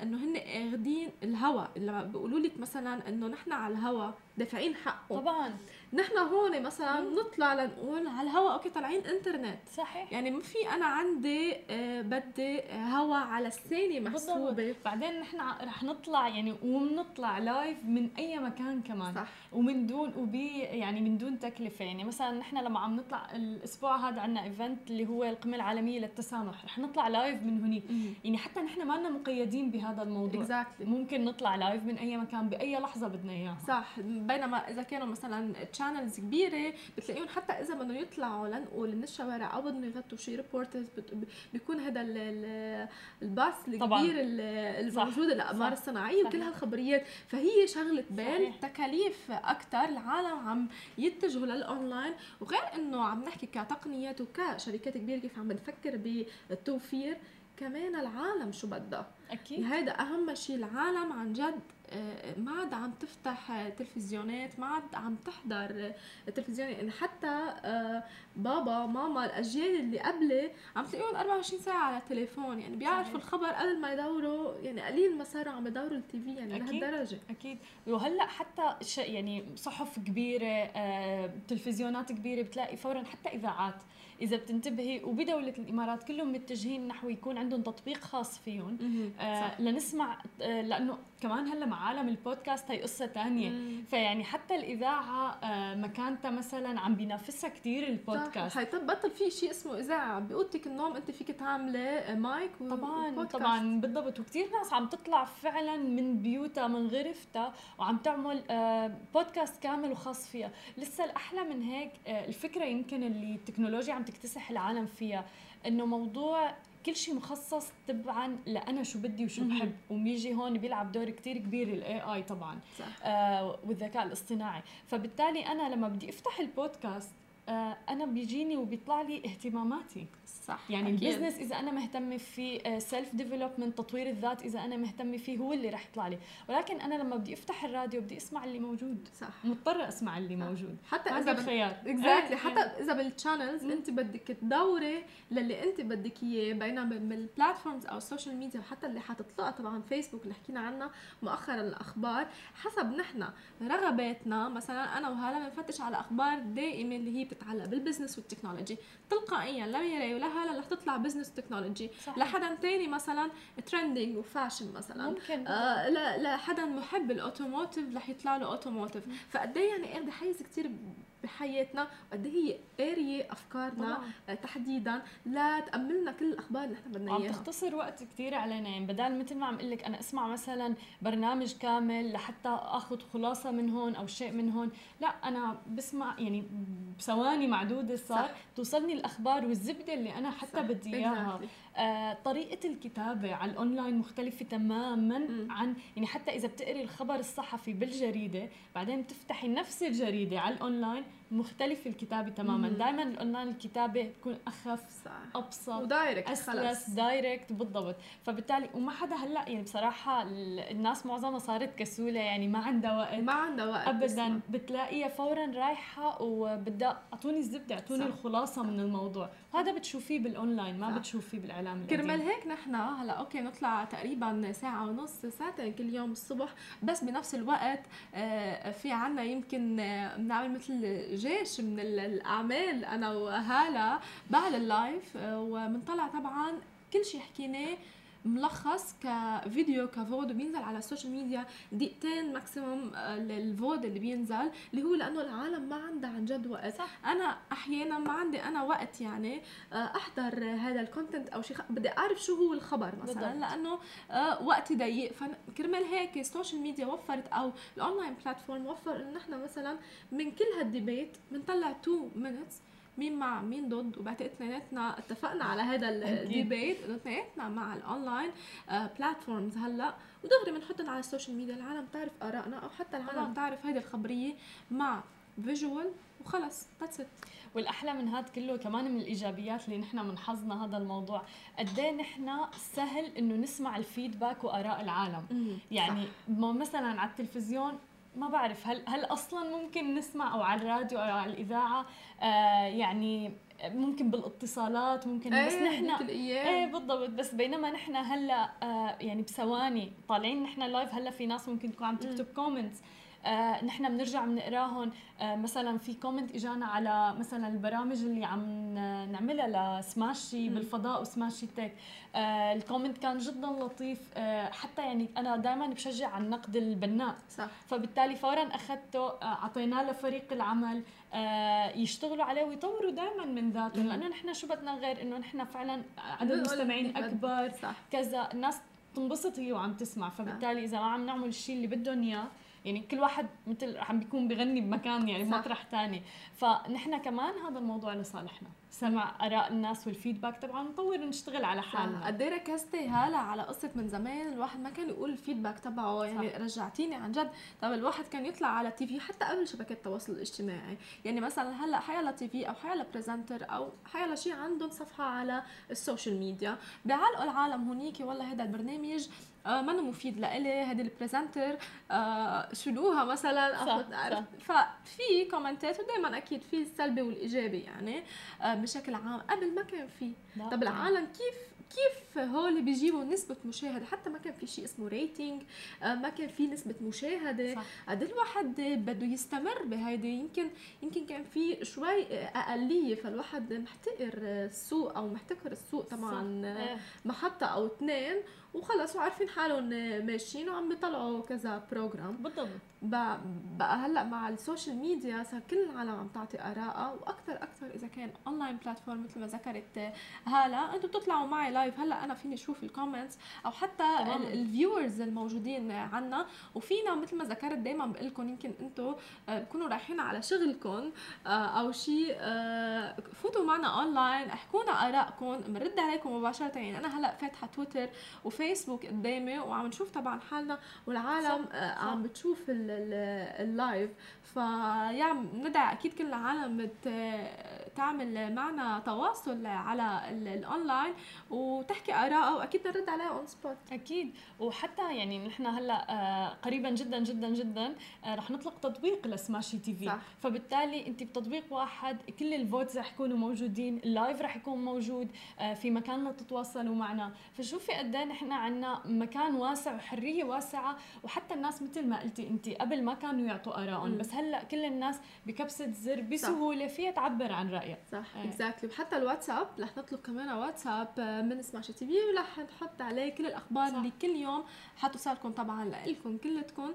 انه هن اخذين الهواء، لما بيقولوا لك مثلا انه نحن على الهواء دافعين حقه. طبعا نحن هون مثلا بنطلع لنقول على الهواء، اوكي طالعين انترنت. صحيح. يعني ما في انا عندي آه بدي هواء على الثانيه محسوبه. بعدين نحن رح نطلع يعني وبنطلع لايف من اي مكان كمان. صح. ومن دون وبي يعني من دون تكلفه. يعني مثلا نحن لما عم نطلع الاسبوع هذا عندنا ايفنت اللي هو القمه العالميه التسامح، رح نطلع لايف من هنيك. يعني حتى نحن ما لنا مقيدين بهذا الموضوع. exactly. ممكن نطلع لايف من اي مكان باي لحظه بدنا اياها. صح. بينما اذا كانوا مثلا تشانلز كبيره بتلاقيهم حتى اذا بدهم يطلعوا لنقول من الشوارع او بدهم يغطوا شيء ريبورترز، بيكون هذا الباص الكبير الموجود للاقمار الصناعيه وكل هالخبريات، فهي شغله بال، تكاليف اكثر، العالم عم يتجهوا للاونلاين، وغير انه عم نحكي كتقنيات وكشركات كبيره كيف عم بنفكر بالتوفير، كمان العالم شو بدها. اكيد هيدا اهم شيء، العالم عن جد ما عاد عم تفتح تلفزيونات، ما عاد عم تحضر تلفزيون، يعني حتى بابا ماما الاجيال اللي قبلي عم تلاقيهم أربعة وعشرين ساعه على التليفون، يعني بيعرفوا الخبر قبل ما يدوروا، يعني قليل ما صاروا عم يدوروا التي في يعني لهالدرجه. اكيد وهلا حتى يعني صحف كبيره، تلفزيونات كبيره، بتلاقي فورا حتى اذاعات اذا بتنتبهي، وبدوله الامارات كلهم متجهين نحو يكون عندهم تطبيق خاص فيهم آه لنسمع آه لانه كمان هلا مع عالم البودكاست هي قصه ثانيه، فيعني حتى الاذاعه آه مكانتها مثلا عم بينافسها كثير البودكاست. طيب بطل في شيء اسمه اذاعه باوضتك النوم انت فيك تعملي مايك طبعا طبعا بالضبط، وكثير ناس عم تطلع فعلا من بيوتها من غرفتها وعم تعمل آه بودكاست كامل وخاص فيها. لسه الاحلى من هيك آه الفكره يمكن اللي التكنولوجيا عم تكتسح العالم فيها، انه موضوع كل شيء مخصص تبعا لأنا شو بدي وشو بحب، وبيجي هون بيلعب دور كتير كبير الاي اي طبعا آه والذكاء الاصطناعي. فبالتالي أنا لما بدي أفتح البودكاست آه أنا بيجيني وبيطلع لي اهتماماتي. صح يعني أكيد. البزنس إذا أنا مهتمة فيه، سيلف ديفلوبمنت تطوير الذات إذا أنا مهتمة فيه هو اللي رح يطلع لي، ولكن أنا لما بدي أفتح الراديو بدي أسمع اللي موجود. صح مضطرة أسمع اللي صح. موجود حتى إذا بالخيار exactly. حتى إذا بالتشانلز أنت بدك تدوري للي أنت بدك إياه، بينما بالبلاتفورمز أو السوشيال ميديا وحتى اللي حتطلقها طبعا فيسبوك اللي حكينا عنها مؤخرا الأخبار حسب نحن رغباتنا. مثلا أنا وهلا بنفتش على أخبار دائما اللي هي بتتعلق بالبزنس والتكنولوجي، تلقائيا لا يري ولا هلا رح تطلع بزنس تكنولوجي لحدا تاني مثلا ترندينج وفاشن مثلا آه لا لحدا محب الاوتوموتيف رح يطلع له اوتوموتيف. فقد ايه يعني اخذ حيز كتير بحياتنا، وقد هي قاريه افكارنا طبعا. تحديدا لا تاملنا كل الاخبار اللي احنا بدنا اياها، عم تختصر وقت كتير علينا. يعني بدال مثل ما عم اقول لك انا اسمع مثلا برنامج كامل لحتى اخذ خلاصه من هون او شيء من هون، لا انا بسمع يعني بثواني معدوده صار توصلني الاخبار والزبده اللي انا حتى صح. بدي اياها. آه طريقه الكتابه على الاونلاين مختلفه تماما م. عن يعني حتى اذا بتقري الخبر الصحفي بالجريده بعدين بتفتحي نفس الجريده على الاونلاين مختلف الكتابة تماما. دائما الأونلاين الكتابة بتكون أخف صح. أبسط ودايركت أسلس دايركت بالضبط. فبالتالي وما حدا هلأ يعني بصراحة الناس معظمها صارت كسولة، يعني ما عندها وقت ما عندها وقت أبدا، بتلاقيها فورا رايحة وبدأ أعطوني الزبدة أعطوني الخلاصة صح. من الموضوع. هذا بتشوفيه بالأونلاين ما صح. بتشوفيه بالإعلام. كرمال هيك نحن هلأ أوكي نطلع تقريبا ساعة ونص ساعتين كل يوم الصبح، بس بنفس الوقت في عنا يمكن بنعمل مثل جيش من الأعمال أنا وهالة بعد اللايف، ومنطلع طبعا كل شيء حكيناه ملخص كفيديو كفود وبينزل على السوشيال ميديا دقيقتين ماكسيموم للفود اللي بينزل، اللي هو لأنه العالم ما عندها عن جد وقت. صح. أنا أحيانا ما عندي أنا وقت يعني أحضر هذا الكونتنت أو شيء، بدي أعرف شو هو الخبر مثلا لأنه وقتي ضيق. فكرمال هيك السوشيال ميديا وفرت أو الأونلاين بلاتفورم وفر إنه نحنا مثلا من كل هالديبيت بنطلع تو مينتس مين مع مين ضد، وبعتقد اثنيناتنا اتفقنا على هذا الديبيت انه اثنيناتنا مع الاونلاين بلاتفورمز هلا، ودغري بنحطهم على السوشيال ميديا العالم تعرف آرائنا او حتى العالم تعرف هذه الخبريه مع فيجوال وخلص ذاتس. والاحلى من هاد كله كمان من الايجابيات اللي نحن من حظنا هذا الموضوع قد ايه نحن سهل انه نسمع الفيدباك واراء العالم. يعني مثلا على التلفزيون ما بعرف هل هل اصلا ممكن نسمع، او على الراديو او على الاذاعه آه يعني ممكن بالاتصالات ممكن بس نحن ايه بالضبط. بس بينما نحن هلا آه يعني بثواني طالعين نحن لايف هلا في ناس ممكن تكون عم تكتب كومنتس آه، نحن بنرجع بنقراهم. آه، مثلا في كومنت اجانا على مثلا البرامج اللي عم نعملها لسماشي بالفضاء وسماشي تك، آه، الكومنت كان جدا لطيف. آه، حتى يعني انا دائما بشجع على النقد البناء. صح. فبالتالي فورا اخذته اعطيناه لفريق العمل آه، يشتغلوا عليه ويطوروا دائما من ذاتهم، لانه نحن شو بدنا غير انه نحن فعلا عدد المستمعين اكبر صح. كذا الناس تنبسط هي وعم تسمع. فبالتالي اذا ما عم نعمل الشيء اللي بدهم اياه يعني كل واحد مثل عم بيكون بغني بمكان يعني مطرح ثاني، فنحن كمان هذا الموضوع لصالحنا، سمع آراء الناس والفيدباك تبعهم، نطور ونشتغل على حالنا. قد ايه ركزتي هلا على قصه من زمان الواحد ما كان يقول الفيدباك تبعه، يعني صح. رجعتيني عن جد، طب الواحد كان يطلع على تي في حتى قبل شبكات التواصل الاجتماعي، يعني مثلا هلا حيلا تي في او حيلا بريزنتر او حيلا شيء عندهم صفحه على السوشيال ميديا، بعلقوا العالم هنيك والله هذا البرنامج آه ما مفيد لإلي، هذه البريزنتر آه شلوها مثلا، أخذ ففي كومنتات ودائما اكيد في السلبي والايجابي يعني آه بشكل عام، قبل ما كان في. طب العالم كيف كيف هول بيجيبوا نسبة مشاهدة؟ حتى ما كان في شيء اسمه ريتنج، ما كان في نسبة مشاهدة، قد الواحد بده يستمر بهيدي، يمكن يمكن كان في شوي أقلية، فالواحد محتقر السوق أو محتكر السوق طبعا محطة أو اثنين وخلص، وعارفين حالهم ماشيين وعم بيطلعوا كذا بروجرام. بالضبط. بقى هلا مع السوشيال ميديا صار كل العالم عم تعطي آرائها، واكثر اكثر اذا كان اونلاين بلاتفورم مثل ما ذكرت هاله، انتم بتطلعوا معي لايف هلا انا فيني اشوف الكومنتس او حتى الفيورز الموجودين عنا، وفينا مثل ما ذكرت دائما بقول لكم يمكن انتم تكونوا رايحين على شغلكم او شيء، فوتوا معنا اونلاين احكونا آرائكم بنرد عليكم مباشره. يعني انا هلا فاتحه تويتر فيسبوك قدامي وعم نشوف طبعا حالنا والعالم صح. صح. عم بتشوف اللايف، فيعني ندعي اكيد كل العالم تعمل معنا تواصل على الاونلاين وتحكي آرائها واكيد نرد عليها اون سبوت. اكيد، وحتى يعني نحن هلا قريبا جدا جدا جدا رح نطلق تطبيق لسماشي تي في، فبالتالي انت بتطبيق واحد كل الفوتس رح يكونوا موجودين، اللايف رح يكون موجود في مكان لتتواصلوا معنا، فشوفي قد ايه نحن عندنا مكان واسع وحريه واسعه، وحتى الناس مثل ما قلتي انت قبل ما كانوا يعطوا آرائهم، بس هلا كل الناس بكبسه زر بسهوله فيها تعبر عن رايها. صح اكزاكتلي. وحتى الواتساب رح نطلق كمان واتساب من سماشتي تي في ورح نحط عليه كل الاخبار صح. اللي كل يوم حتوصلكم طبعا لكم كلتكم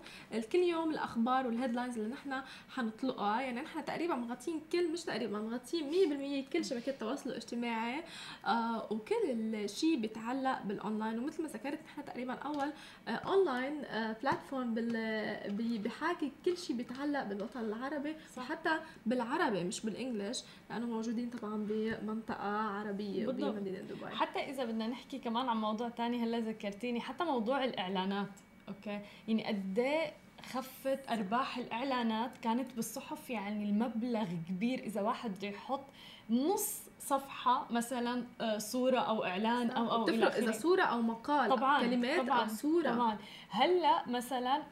كل يوم الاخبار والهيدلاينز اللي نحن حنطلقها، يعني نحن تقريبا مغطين كل مش تقريبا مغطين مية بالمية كل شبكات التواصل الاجتماعي آه وكل شيء بيتعلق بالاونلاين، ومثل ما ذكرت نحن تقريبا اول آه اونلاين آه بلاتفورم بحاكي كل شيء بيتعلق بالوطن العربي صح. وحتى بالعربي مش بالانجلش لانه موجودين طبعا بمنطقه عربيه بمدينه دبي. حتى اذا بدنا نحكي كمان عن موضوع ثاني هلا ذكرتيني، حتى موضوع الاعلانات، اوكي يعني قد ايه خفت ارباح الاعلانات كانت بالصحف، يعني المبلغ كبير اذا واحد بده يحط نص صفحه مثلا صوره او اعلان او او بتفرق اذا صوره او مقال طبعاً كلمات طبعاً او صوره طبعا. هلا مثلا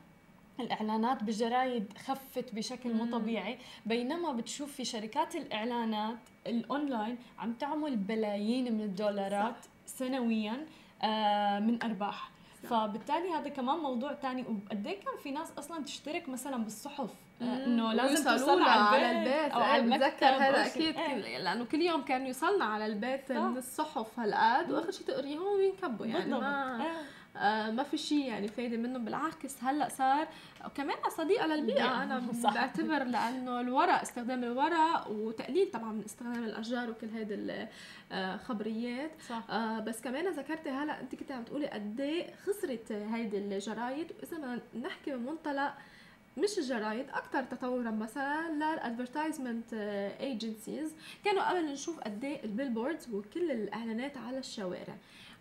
الاعلانات بالجرايد خفت بشكل مو طبيعي، بينما بتشوفي شركات الاعلانات الاونلاين عم تعمل بلايين من الدولارات صح. سنويا آه من ارباح صح. فبالتالي هذا كمان موضوع ثاني، وقد ايه كان في ناس اصلا تشترك مثلا بالصحف انه لازم توصلنا على البيت او على المكتب، بتذكر هذا اكيد ايه. لانه كل يوم كان يوصلنا على البيت صح. من الصحف هالقد واخر شيء تقريهم وينكبوا يعني بالضبط. ما ايه. آه ما في شيء يعني فايده منه، بالعكس هلا صار كمان صديقه للبيئه انا صح. بعتبر لانه الورق استخدام الورق وتقليل طبعا من استخدام الاشجار وكل هيدي الخبريات آه بس كمان ذكرتي هلا انت كنت عم تقولي قد ايه خسرت هيدي الجرايد، واذا بدنا نحكي من منطلق مش الجرايد اكثر تطورا مثلا للادفرتايزمنت ايجنسيز، كانوا قبل نشوف قد ايه البيلبوردز وكل الاعلانات على الشوارع،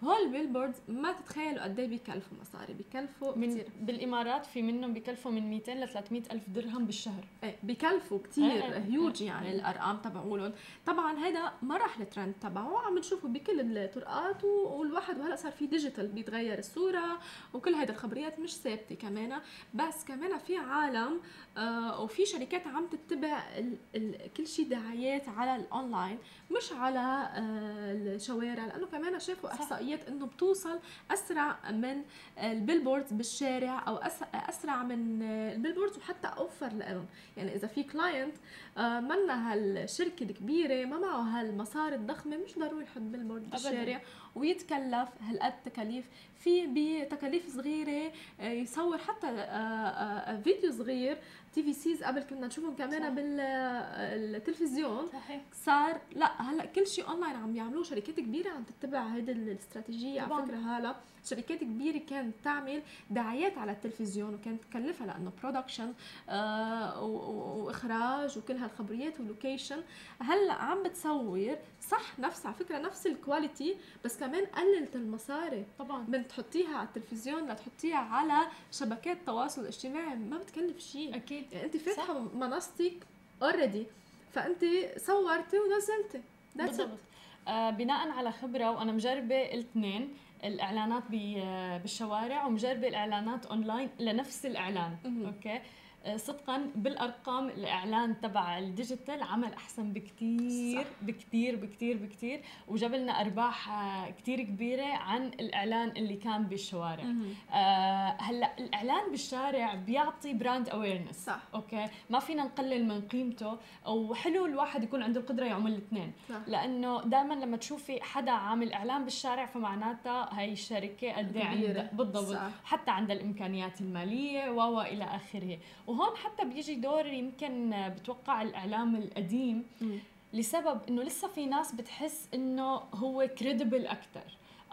هول البيلبوردز ما تتخيلوا قد ايه بيكلفوا مصاري، بيكلفوا كثير. بالامارات في منهم بيكلفوا من مئتين لثلاثمئة الف درهم بالشهر، ايه بيكلفوا كثير آه. هيوج يعني آه. الارقام تبعولهم، طبعا هذا ما راح الترند تبعه عم نشوفه بكل الطرقات، والواحد وهلا صار في ديجيتال بيتغير الصوره وكل هيدا الخبريات مش ثابته كمان، بس كمان في عالم آه وفي شركات عم تتبع ال ال كل شيء دعايات على الاونلاين مش على آه الشوارع، لانه كمان شافوا احصائيات انه بتوصل اسرع من البيلبوردز بالشارع او اسرع من البيلبوردز وحتى اوفر لهم، يعني اذا في كلاينت منا هالشركه الكبيره ما معه هالمصاري الضخمه مش ضروري يحط بيلبورد بالشارع ويتكلف هالقد تكاليف، في بتكاليف صغيره يصور حتى فيديو صغير تي في سيز قبل كنا نشوفهم كمان بالتلفزيون. صار لا هلا كل شيء اونلاين عم يعملوه، شركات كبيره عم تتبع هيدي الاستراتيجيه. على فكره هلا شركات كبيره كانت تعمل دعايات على التلفزيون وكانت تكلفها لانه برودكشن آه واخراج وكل هالخبريات واللوكيشن. هلا عم بتصور صح نفس على فكره نفس الكواليتي بس كمان قللت المصاري طبعا من تحطيها على التلفزيون لتحطيها على شبكات التواصل الاجتماعي ما بتكلف شيء. اكيد يعني انت فاتحه منصتك اوريدي فانت صورتي ونزلتي بالضبط. آه بناء على خبره وانا مجربه الاثنين، الاعلانات بالشوارع ومجربه الاعلانات اونلاين لنفس الاعلان. اوكي صدقا بالارقام الاعلان تبع الديجيتال عمل احسن بكثير بكثير بكثير بكثير، وجاب لنا ارباح كثير كبيره عن الاعلان اللي كان بالشوارع. آه هلا الاعلان بالشارع بيعطي براند اويرنس، اوكي ما فينا نقلل من قيمته، وحلو الواحد يكون عنده القدره يعمل الاثنين، لانه دائما لما تشوفي حدا عامل اعلان بالشارع فمعناتها هي الشركه قد ايه عندها بالضبط، حتى عندها الامكانيات الماليه والى اخره. وهون حتى بيجي دور يمكن بتوقع الإعلام القديم م. لسبب إنه لسه في ناس بتحس إنه هو كريديبل أكتر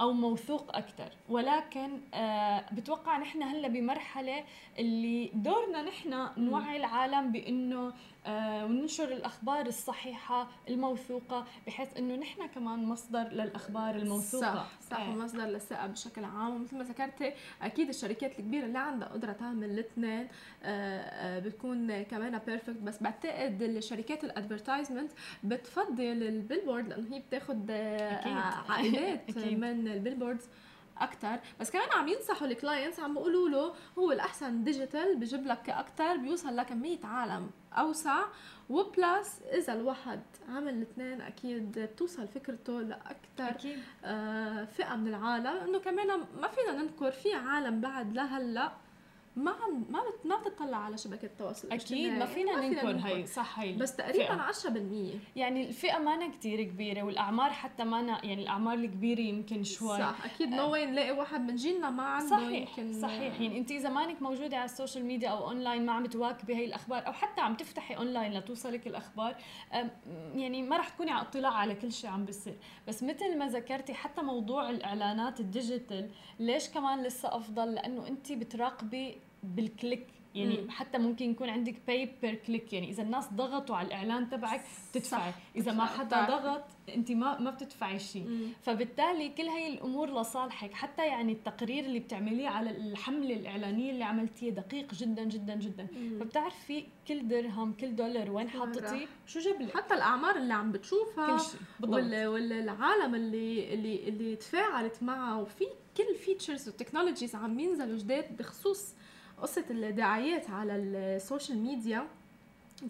أو موثوق أكتر، ولكن آه بتوقع نحن هلا بمرحلة اللي دورنا نحن نوعي العالم بإنه آه وننشر الأخبار الصحيحة الموثوقة، بحيث إنه نحن كمان مصدر للأخبار الموثوقة. صح صح آه. مصدر للثقة بشكل عام. ومثل ما ذكرتي أكيد الشركات الكبيرة اللي عندها قدرة تعمل الاثنين آه بتكون كمان بيرفكت، بس بعتقد الشركات الأدفرتايزمنت بتفضل البيلبورد لأنه هي بتاخد عائدات من البيلبوردز اكثر. بس كمان عم ينصحوا الكلاينتس، عم بيقولوا له هو الاحسن ديجيتال بجيب لك اكثر، بيوصل لكميه عالم اوسع، وبلاس اذا الواحد عمل الاثنين اكيد بتوصل فكرته لاكثر آه فئه من العالم. انه كمان ما فينا ننكر في عالم بعد لهلا ما ما ما بتطلع على شبكات التواصل الاجتماعي، اكيد ما فينا, ما فينا ننكر هي صح، هي بس تقريبا عشرة بالمية يعني الفئه مانا كثير كبيره، والاعمار حتى مانا يعني الاعمار الكبيره يمكن شوي. صح اكيد نو وين نلاقي واحد من جيلنا ما عنده. صحيح صحيح يعني انت اذا مانك موجوده على السوشيال ميديا او اونلاين ما عم تواكبي هي الاخبار، او حتى عم تفتحي اونلاين لتوصلك الاخبار، يعني ما راح تكوني على اطلاع على كل شيء عم بيصير. بس مثل ما ذكرتي حتى موضوع الاعلانات الديجيتال ليش كمان لسه افضل، لانه انت بتراقبي بالكليك، يعني مم. حتى ممكن يكون عندك باي بير كليك، يعني اذا الناس ضغطوا على الاعلان تبعك بتدفعي، اذا ما حدا ضغط انت ما ما بتدفعي شيء. فبالتالي كل هي الامور لصالحك. حتى يعني التقرير اللي بتعمليه على الحمله الاعلانيه اللي عملتيه دقيق جدا جدا جدا، فبتعرفي كل درهم كل دولار وين حاطتيه شو جاب لك، حتى الاعمار اللي عم بتشوفها كل شيء بالضبط، والعالم اللي اللي اللي تفاعلت معه. وفي كل فيتشرز والتكنولوجيز عم ينزلوا جداد بخصوص قصة الدعايات على السوشيال ميديا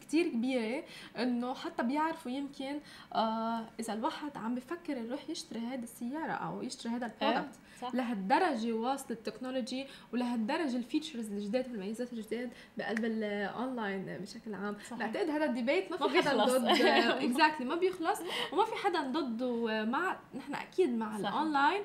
كتير كبيرة، انه حتى بيعرفوا يمكن آه اذا الواحد عم بفكر يروح يشتري هذه السيارة او يشتري هذا البرودكت. لهالدرجة واصل التكنولوجي ولهالدرجة الفيتشرز الجداد والميزات الجداد بقلب الاونلاين بشكل عام. بعتقد هذا الديبيت ما في حدا ضد اكزاكتلي ما بيخلص وما في حدا ضده. مع نحن اكيد مع الاونلاين،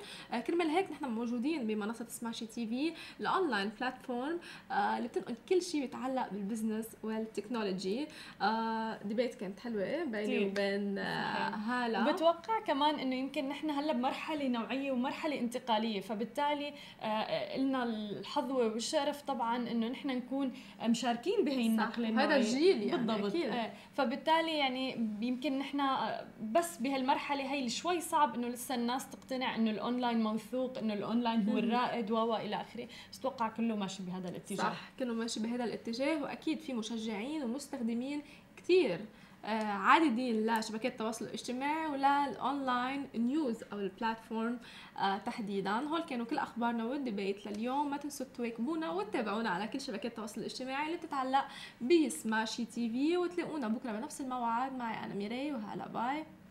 كرمال هيك نحن موجودين بمنصة سماشي تي في الاونلاين بلاتفورم آه اللي بتنقل كل شيء بيتعلق بالبزنس والتكنولوجي. آه ديبيت كانت حلوه بيني وبين آه هاله. بتوقع كمان انه يمكن نحن هلا بمرحله نوعيه ومرحله انتقاليه، فبالتالي آه لنا الحظوه والشرف طبعا انه نحن نكون مشاركين بهي النقله النوعيه، هذا الجيل يعني بالضبط. آه فبالتالي يعني يمكن نحن بس بهالمرحله هي شوي صعب انه لسه الناس تقتنع انه الاونلاين موثوق، انه الاونلاين هو الرائد والى اخره. بس اتوقع كله ماشي بهذا الاتجاه. صح كله ماشي بهذا الاتجاه، واكيد في مشجعين ومستخدمين مستخدمين كتير عديدين لشبكات التواصل الاجتماعي وللأونلاين نيوز أو البلاتفورم تحديدا. هول كانوا كل أخبارنا والديبيت لليوم. ما تنسوا تواكبونا وتتابعونا على كل شبكات التواصل الاجتماعي اللي بتتعلق بسماشي تي في، وتلاقونا بكرة بنفس الموعد. معي أنا ميري وهلا باي.